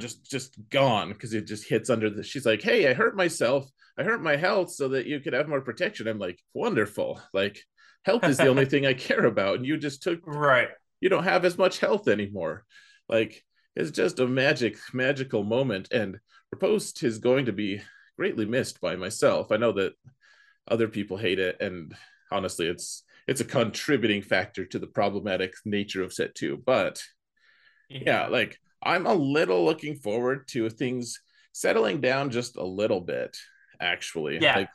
just just gone because it just hits under the. She's like, hey, I hurt myself. I hurt my health so that you could have more protection. I'm like, wonderful. Like, health is the only thing I care about. And you just took, right. You don't have as much health anymore. Like, it's just a magic, magical moment. And riposte is going to be greatly missed by myself. I know that other people hate it. And honestly, it's, it's a contributing factor to the problematic nature of set two. But yeah, yeah like I'm a little looking forward to things settling down just a little bit. Actually, yeah, like,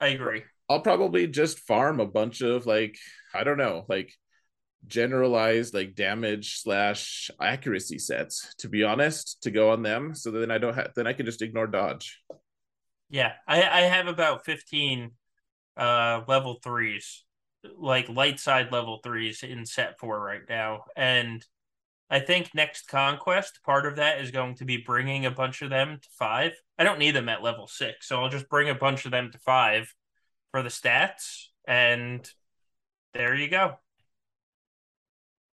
I agree. I'll probably just farm a bunch of like I don't know, like generalized like damage slash accuracy sets. To be honest, to go on them, so then I don't have then I can just ignore dodge. Yeah, I, I have about fifteen uh, level threes, like light side level threes in set four right now, and I think next Conquest, part of that is going to be bringing a bunch of them to five. I don't need them at level six, so I'll just bring a bunch of them to five for the stats, and there you go.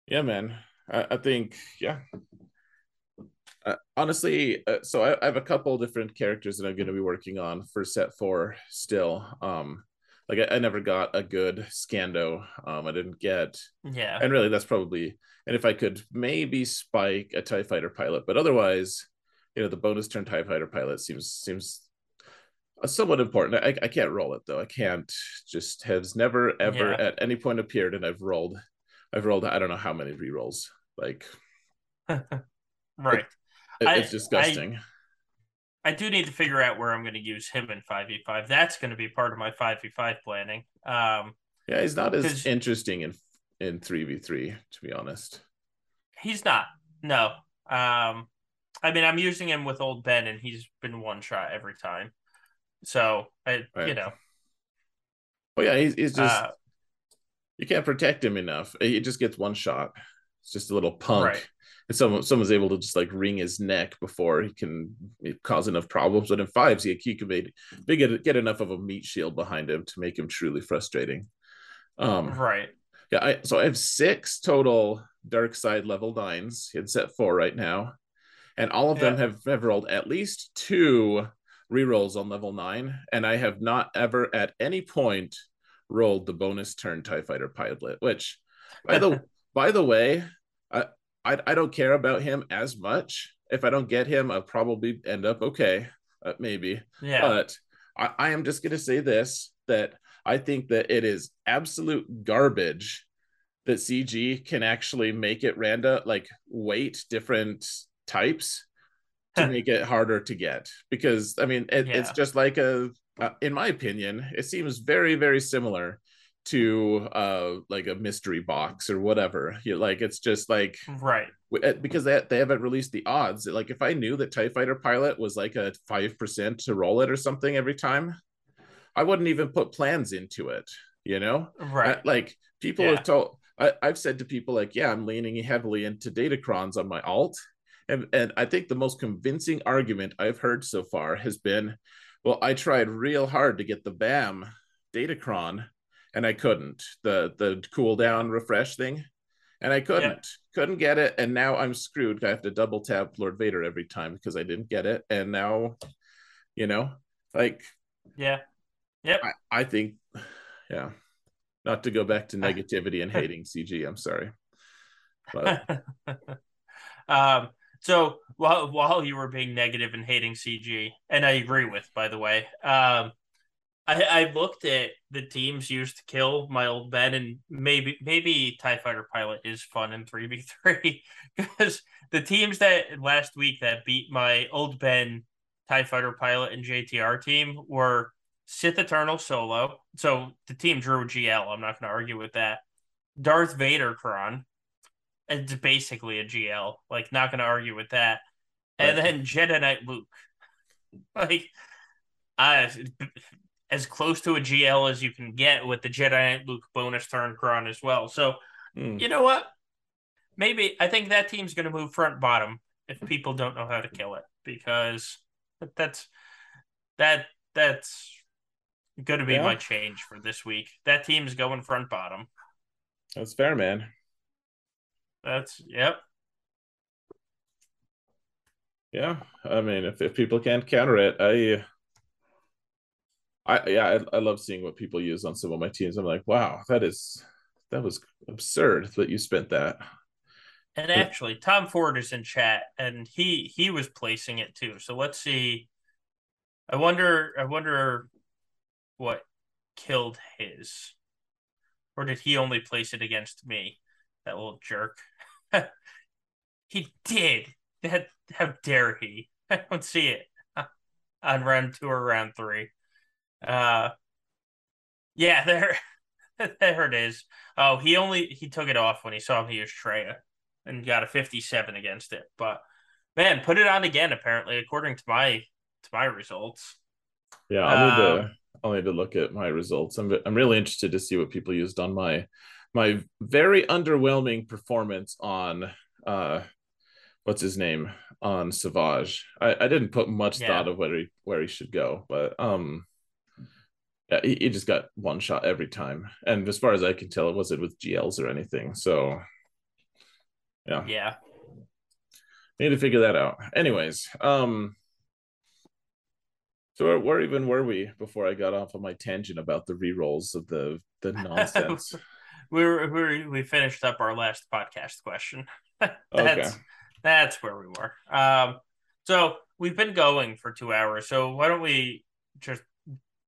Yeah, man. I, I think, yeah. Uh, honestly, uh, so I, I have a couple different characters that I'm going to be working on for set four still. Um, like, I, I never got a good Scando. Um, I didn't get... Yeah. And really, that's probably... And if I could maybe spike a TIE Fighter Pilot, but otherwise, you know, the bonus turn TIE Fighter Pilot seems seems somewhat important. I, I can't roll it though. I can't just has never ever yeah. at any point appeared, and I've rolled, I've rolled. I don't know how many rerolls. Like, right? It, it, I, it's disgusting. I, I do need to figure out where I'm going to use him in five v five. That's going to be part of my five v five planning. Um, yeah, he's not as interesting in. in three v three, to be honest. He's not. No. Um, I mean, I'm using him with Old Ben, and he's been one shot every time. So, I, right. you know. Oh, yeah, he's, he's just... Uh, you can't protect him enough. He just gets one shot. It's just a little punk. Right. And someone, someone's able to just, like, wring his neck before he can cause enough problems. But in fives, he, he can make, get, get enough of a meat shield behind him to make him truly frustrating. Um, right. Yeah, I, so I have six total dark side level nines in set four right now. And all of yeah. them have, have rolled at least two rerolls on level nine. And I have not ever at any point rolled the bonus turn TIE Fighter Pilot, which by the by the way, I, I I don't care about him as much. If I don't get him, I'll probably end up okay, uh, maybe. Yeah. But I, I am just gonna say this, that I think that it is absolute garbage that C G can actually make it random, like weight different types to make it harder to get. Because I mean, it, yeah. it's just like a. Uh, in my opinion, it seems very, very similar to uh, like a mystery box or whatever. You, like it's just like right because they they haven't released the odds. Like if I knew that TIE Fighter Pilot was like a five percent to roll it or something every time, I wouldn't even put plans into it. You know, right? I, like people yeah. have told. I, I've said to people like, yeah, I'm leaning heavily into Datacrons on my alt, and and I think the most convincing argument I've heard so far has been, well, I tried real hard to get the B A M Datacron, and I couldn't. The the cooldown refresh thing, and I couldn't. Yeah. Couldn't get it, and now I'm screwed. I have to double tap Lord Vader every time because I didn't get it, and now, you know, like... Yeah. Yep. I, I think, yeah. Not to go back to negativity and hating C G, I'm sorry. But... um. So while while you were being negative and hating C G, and I agree with, by the way, um, I, I looked at the teams used to kill my old Ben, and maybe maybe TIE Fighter Pilot is fun in three v three because the teams that last week that beat my old Ben, TIE Fighter Pilot, and J T R team were Sith Eternal Solo. So the team drew G L. I'm not going to argue with that. Darth Vader Kron. It's basically a G L. Like, not going to argue with that. And then Jedi Knight Luke. Like, I, as close to a G L as you can get with the Jedi Knight Luke bonus turn Kron as well. So, mm. you know what? Maybe, I think that team's going to move front-bottom if people don't know how to kill it. Because that's that that's going to be yeah. my change for this week. That team's going front-bottom. That's fair, man. That's yep. Yeah, I mean, if, if people can't counter it, I, I yeah, I, I love seeing what people use on some of my teams. I'm like, wow, that is that was absurd that you spent that. And actually, Tom Ford is in chat, and he he was placing it too. So let's see. I wonder, I wonder what killed his, or did he only place it against me? That little jerk. He did. That, how dare he? I don't see it on round two or round three. Uh, yeah, there, there it is. Oh, he only he took it off when he saw me use Treya and got a fifty-seven against it. But man, put it on again. Apparently, according to my to my results. Yeah, I'll um, need to I'll need to look at my results. I'm I'm really interested to see what people used on my. My very underwhelming performance on, uh, what's his name, on Savage. I, I didn't put much yeah. thought of where he where he should go, but um, yeah, he, he just got one shot every time. And as far as I can tell, it wasn't with G Ls or anything. So, yeah, yeah, need to figure that out. Anyways, um, so where, where even were we before I got off on my tangent about the rerolls of the the nonsense? We were, we were, we finished up our last podcast question. that's okay. That's where we were. Um, so we've been going for two hours. So why don't we just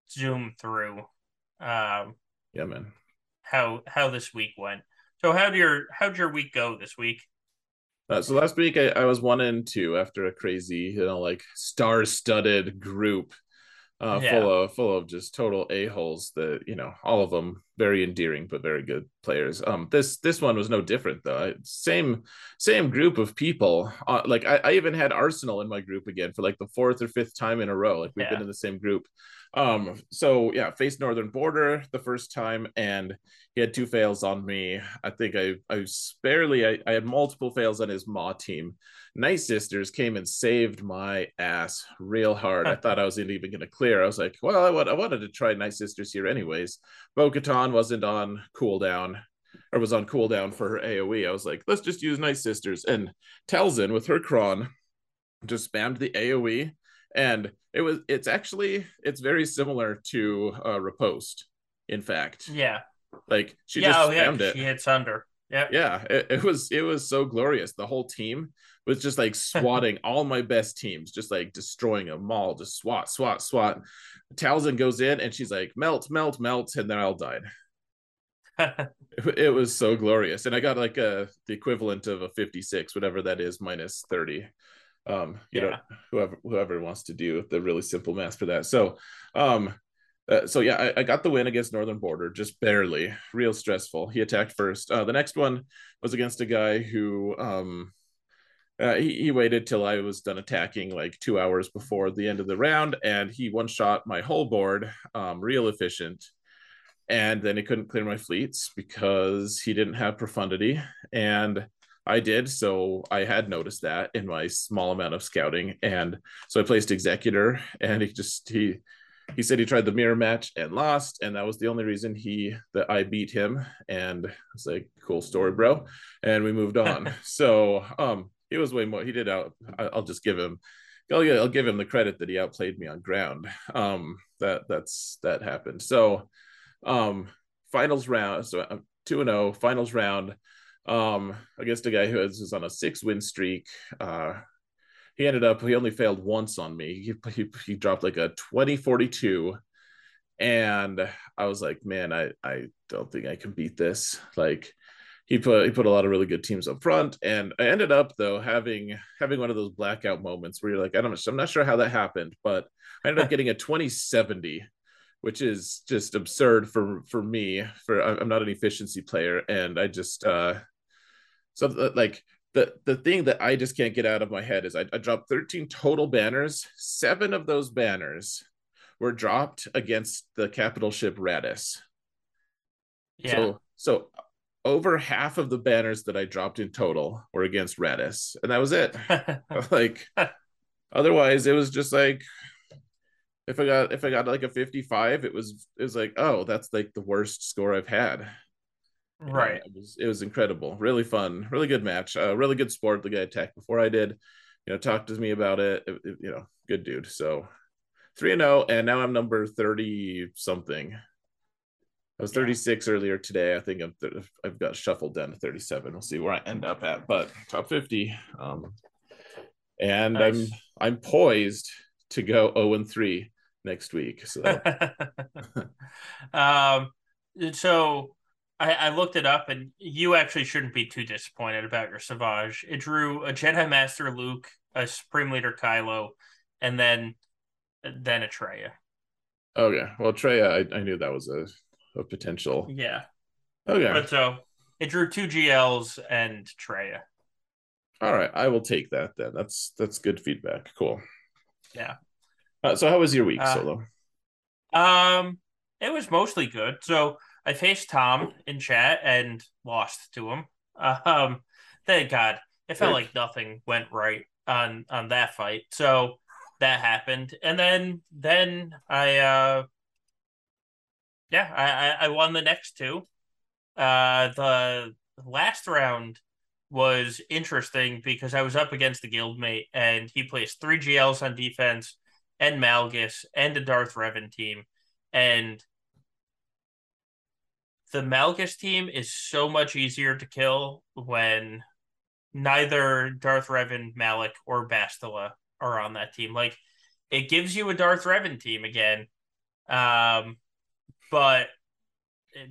zoom through? Um, yeah, man. How how this week went? So how'd your how'd your week go this week? Uh, so last week I, I was one and two after a crazy, you know, like star-studded group. Uh, yeah. Full of full of just total a-holes that, you know, all of them very endearing but very good players. Um, this this one was no different though. I, same same group of people. Uh, like I, I even had Arsenal in my group again for like the fourth or fifth time in a row. Like we've yeah. been in the same group. Um, so yeah, faced Northern Border the first time, and he had two fails on me. I think I I barely I, I had multiple fails on his Maw team. Night Sisters came and saved my ass real hard. I thought I was even going to clear. I was like, well, I, w- I wanted to try Night Sisters here anyways. Bo-Katan wasn't on cooldown, or was on cooldown for her AoE. I was like, let's just use Night Sisters. And Telzin with her Kron just spammed the AoE. And it was it's actually it's very similar to uh, Riposte, in fact. Yeah. Like she yeah, just oh, spammed yeah, it. She hits under. Yeah. Yeah. It, it was it was so glorious. The whole team was just like swatting all my best teams, just like destroying them all. Just swat, swat, swat. Talzin goes in and she's like, melt, melt, melt, and they're all died. It was so glorious. And I got like a the equivalent of a fifty-six, whatever that is, minus thirty. Um, you yeah. know, whoever whoever wants to do the really simple math for that. So um Uh, so yeah, I, I got the win against Northern Border, just barely. Real stressful. He attacked first. Uh, the next one was against a guy who um, uh, he, he waited till I was done attacking, like two hours before the end of the round, and he one shot my whole board, um, real efficient. And then he couldn't clear my fleets because he didn't have Profundity, and I did. So I had noticed that in my small amount of scouting, and so I placed Executor, and he just he. He said he tried the mirror match and lost, and that was the only reason he that I beat him. And I was like, cool story, bro. And we moved on. So um, he was way more. He did out. I'll just give him. I'll, I'll give him the credit that he outplayed me on ground. Um, that that's that happened. So um, finals round. So two and zero finals round um, against a guy who was on a six win streak. Uh, He ended up, he only failed once on me. He, he, he dropped like a twenty forty-two. And I was like, man, I, I don't think I can beat this. Like he put he put a lot of really good teams up front. And I ended up though having having one of those blackout moments where you're like, I don't I'm not sure how that happened, but I ended up getting a twenty seventy, which is just absurd for for me. For I'm not an efficiency player. And I just uh so like The, the thing that I just can't get out of my head is I, I dropped thirteen total banners. Seven of those banners were dropped against the capital ship Raddus. Yeah. So, so over half of the banners that I dropped in total were against Raddus. And that was it. Like, otherwise it was just like, if I got, if I got like a fifty-five, it was, it was like, oh, that's like the worst score I've had. Right. It was, it was incredible. Really fun. Really good match. Uh, really good sport. The guy attacked before I did. You know, talked to me about it. It, it you know, good dude. So three and oh, and now I'm number thirty something. I was thirty-six yeah. earlier today. I think I'm th- I've got shuffled down to thirty-seven. We'll see where I end up at, but top fifty. Um, and nice. I'm I'm poised to go oh and three next week. So um so I, I looked it up, and you actually shouldn't be too disappointed about your Savage. It drew a Jedi Master Luke, a Supreme Leader Kylo, and then then a Treya. Oh, yeah. Well, Treya, I, I knew that was a, a potential. Yeah. Okay. But so it drew two G Ls and Treya. All right. I will take that then. That's that's good feedback. Cool. Yeah. Uh, so how was your week, uh, Solo? Um, it was mostly good. So I faced Tom in chat and lost to him. Uh, um, thank God. It felt like nothing went right on, on that fight. So that happened. And then then I uh, yeah, I, I won the next two. Uh, the last round was interesting because I was up against the guildmate, and he placed three G Ls on defense and Malgus and a Darth Revan team, and the Malgus team is so much easier to kill when neither Darth Revan, Malak, or Bastila are on that team. Like, it gives you a Darth Revan team again, um, but it,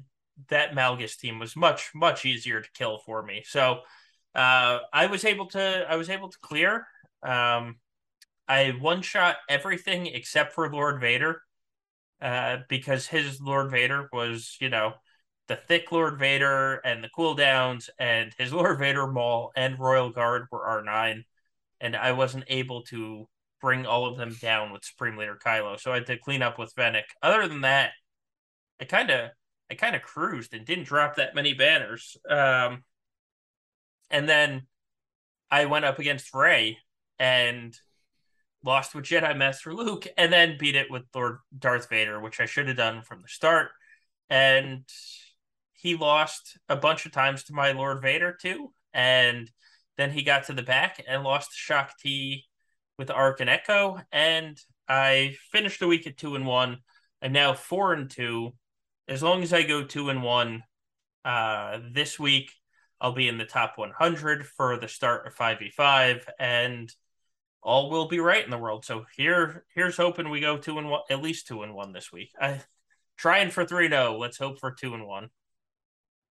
that Malgus team was much, much easier to kill for me. So uh, I was able to, I was able to clear. Um, I one-shot everything except for Lord Vader, uh, because his Lord Vader was, you know, the thick Lord Vader and the cooldowns, and his Lord Vader Maul and Royal Guard were R nine, and I wasn't able to bring all of them down with Supreme Leader Kylo, so I had to clean up with Fennec. Other than that, I kind of I kind of cruised and didn't drop that many banners. Um, and then I went up against Rey and lost with Jedi Master Luke, and then beat it with Lord Darth Vader, which I should have done from the start. And he lost a bunch of times to my Lord Vader, too. And then he got to the back and lost to Shock T with Arc and Echo. And I finished the week at two and one. I'm now four and two. as long as I go two and one uh, this week, I'll be in the top one hundred for the start of five v five, and all will be right in the world. So here, here's hoping we go two and one, at least two and one this week. I trying for three, no, let's hope for two and one.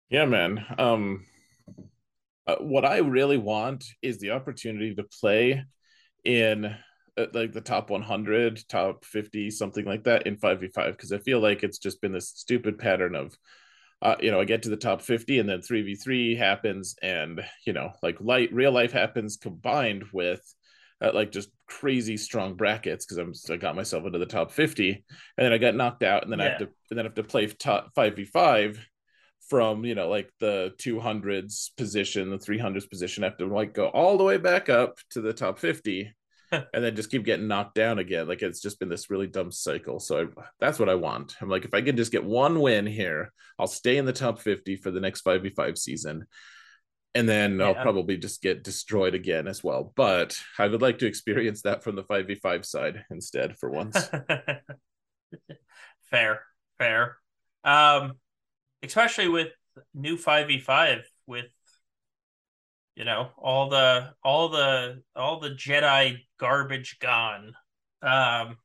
Yeah, man. Um, uh, what I really want is the opportunity to play in uh, like the top one hundred, top fifty, something like that in five v five, because I feel like it's just been this stupid pattern of, Uh, you know, I get to the top fifty and then three v three happens and, you know, like light real life happens combined with uh, like just crazy strong brackets because I'm I got myself into the top fifty and then I got knocked out and then yeah. I have to and then I have to play top five v five from, you know, like the two hundreds position, the three hundreds position. I have to like go all the way back up to the top fifty and then just keep getting knocked down again. Like it's just been this really dumb cycle. So I, that's what I want. I'm like, if I can just get one win here, I'll stay in the top fifty for the next five v five season. And then yeah. I'll probably just get destroyed again as well. But I would like to experience that from the five v five side instead for once. Fair, fair. Um, especially with new five v five with, you know, all the all the all the Jedi garbage gone, um,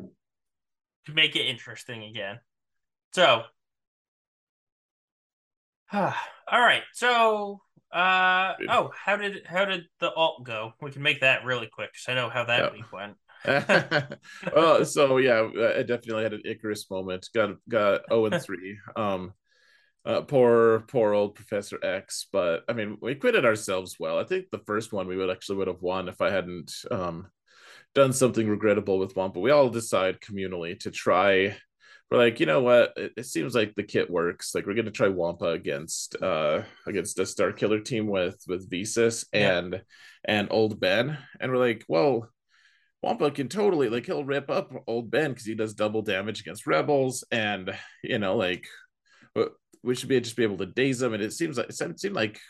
to make it interesting again. So, all right. So, uh, oh, how did how did the alt go? We can make that really quick because I know how that yeah. week went. Well, so yeah, I definitely had an Icarus moment. Got got zero and three. Um. Uh, poor, poor old Professor X. But I mean, we acquitted ourselves well. I think the first one we would actually would have won if I hadn't um, done something regrettable with Wampa. We all decide communally to try. We're like, you know what? It, it seems like the kit works. Like we're going to try Wampa against uh, against a Star Killer team with with Visas and yeah. and Old Ben. And we're like, well, Wampa can totally like he'll rip up Old Ben because he does double damage against Rebels, and you know like. We should be just be able to daze them, and it seems like it seemed like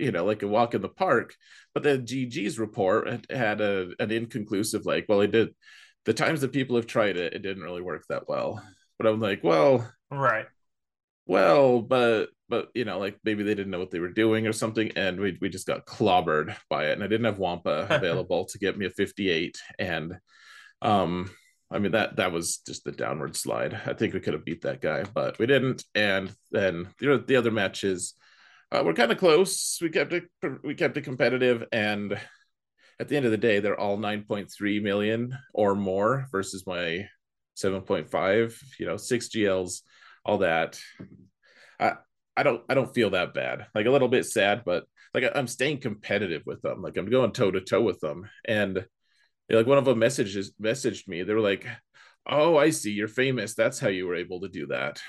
you know like a walk in the park. But then G G's report had a an inconclusive like, well, it did. The times that people have tried it, it didn't really work that well. But I'm like, well, right, well, but but you know like maybe they didn't know what they were doing or something, and we we just got clobbered by it. And I didn't have Wampa available to get me a fifty-eight, and um. I mean, that that was just the downward slide. I think we could have beat that guy, but we didn't. And then you know, the other matches uh, were kind of close. We kept it we kept it competitive. And at the end of the day, they're all nine point three million or more versus my seven point five, you know, six G Ls, all that. I I don't I don't feel that bad. Like a little bit sad, but like I, I'm staying competitive with them. Like I'm going toe to toe with them. And like one of them messages messaged me. They were like, "Oh, I see. You're famous. That's how you were able to do that.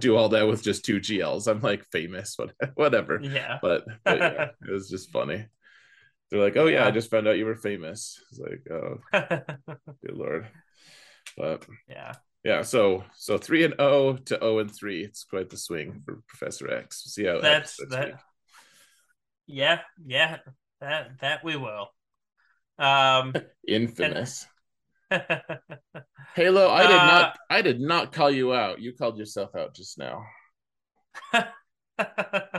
Do all that with just two G Ls." I'm like, famous, but whatever. Yeah. But, but yeah, it was just funny. They're like, "Oh yeah, I just found out you were famous." It's like, oh, good lord. But yeah, yeah. So so three and O to O and three. It's quite the swing for Professor X. We'll see how that's that. Week. Yeah, yeah. That that we will. Um, infamous. And... Halo, I did uh, not I did not call you out. You called yourself out just now.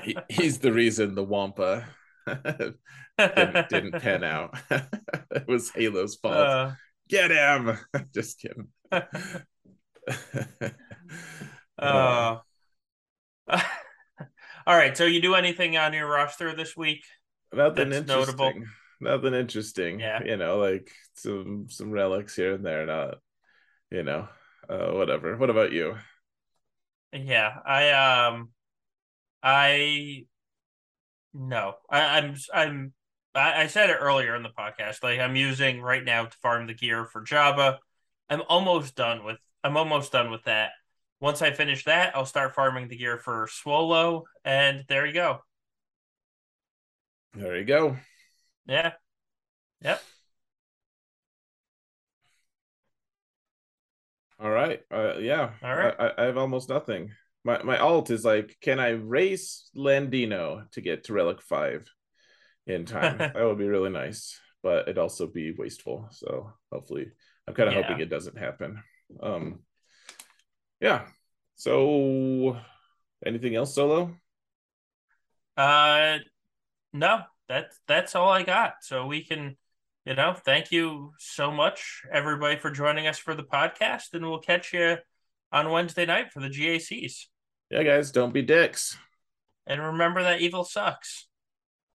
he, he's the reason the Wampa didn't, didn't pan out. It was Halo's fault. Uh, Get him. Just kidding. uh, all right, so you do anything on your roster this week? Nothing that's interesting. Notable? Nothing interesting, yeah. You know, like some some relics here and there, not, you know, uh, whatever. What about you? Yeah, I um, I no, I, I'm I'm I, I said it earlier in the podcast. Like I'm using right now to farm the gear for Jabba. I'm almost done with. I'm almost done with that. Once I finish that, I'll start farming the gear for Swolo, and there you go. There you go. Yeah. Yep. All right. Uh, yeah. All right. I, I, I have almost nothing. My my alt is like, can I race Landino to get to Relic five in time? That would be really nice, but it'd also be wasteful. So hopefully, I'm kind of yeah. hoping it doesn't happen. Um. yeah. So anything else, Solo? Uh, no, that's, that's all I got. So we can, you know, thank you so much, everybody, for joining us for the podcast, and we'll catch you on Wednesday night for the G A Cs. Yeah, guys, don't be dicks. And remember that evil sucks.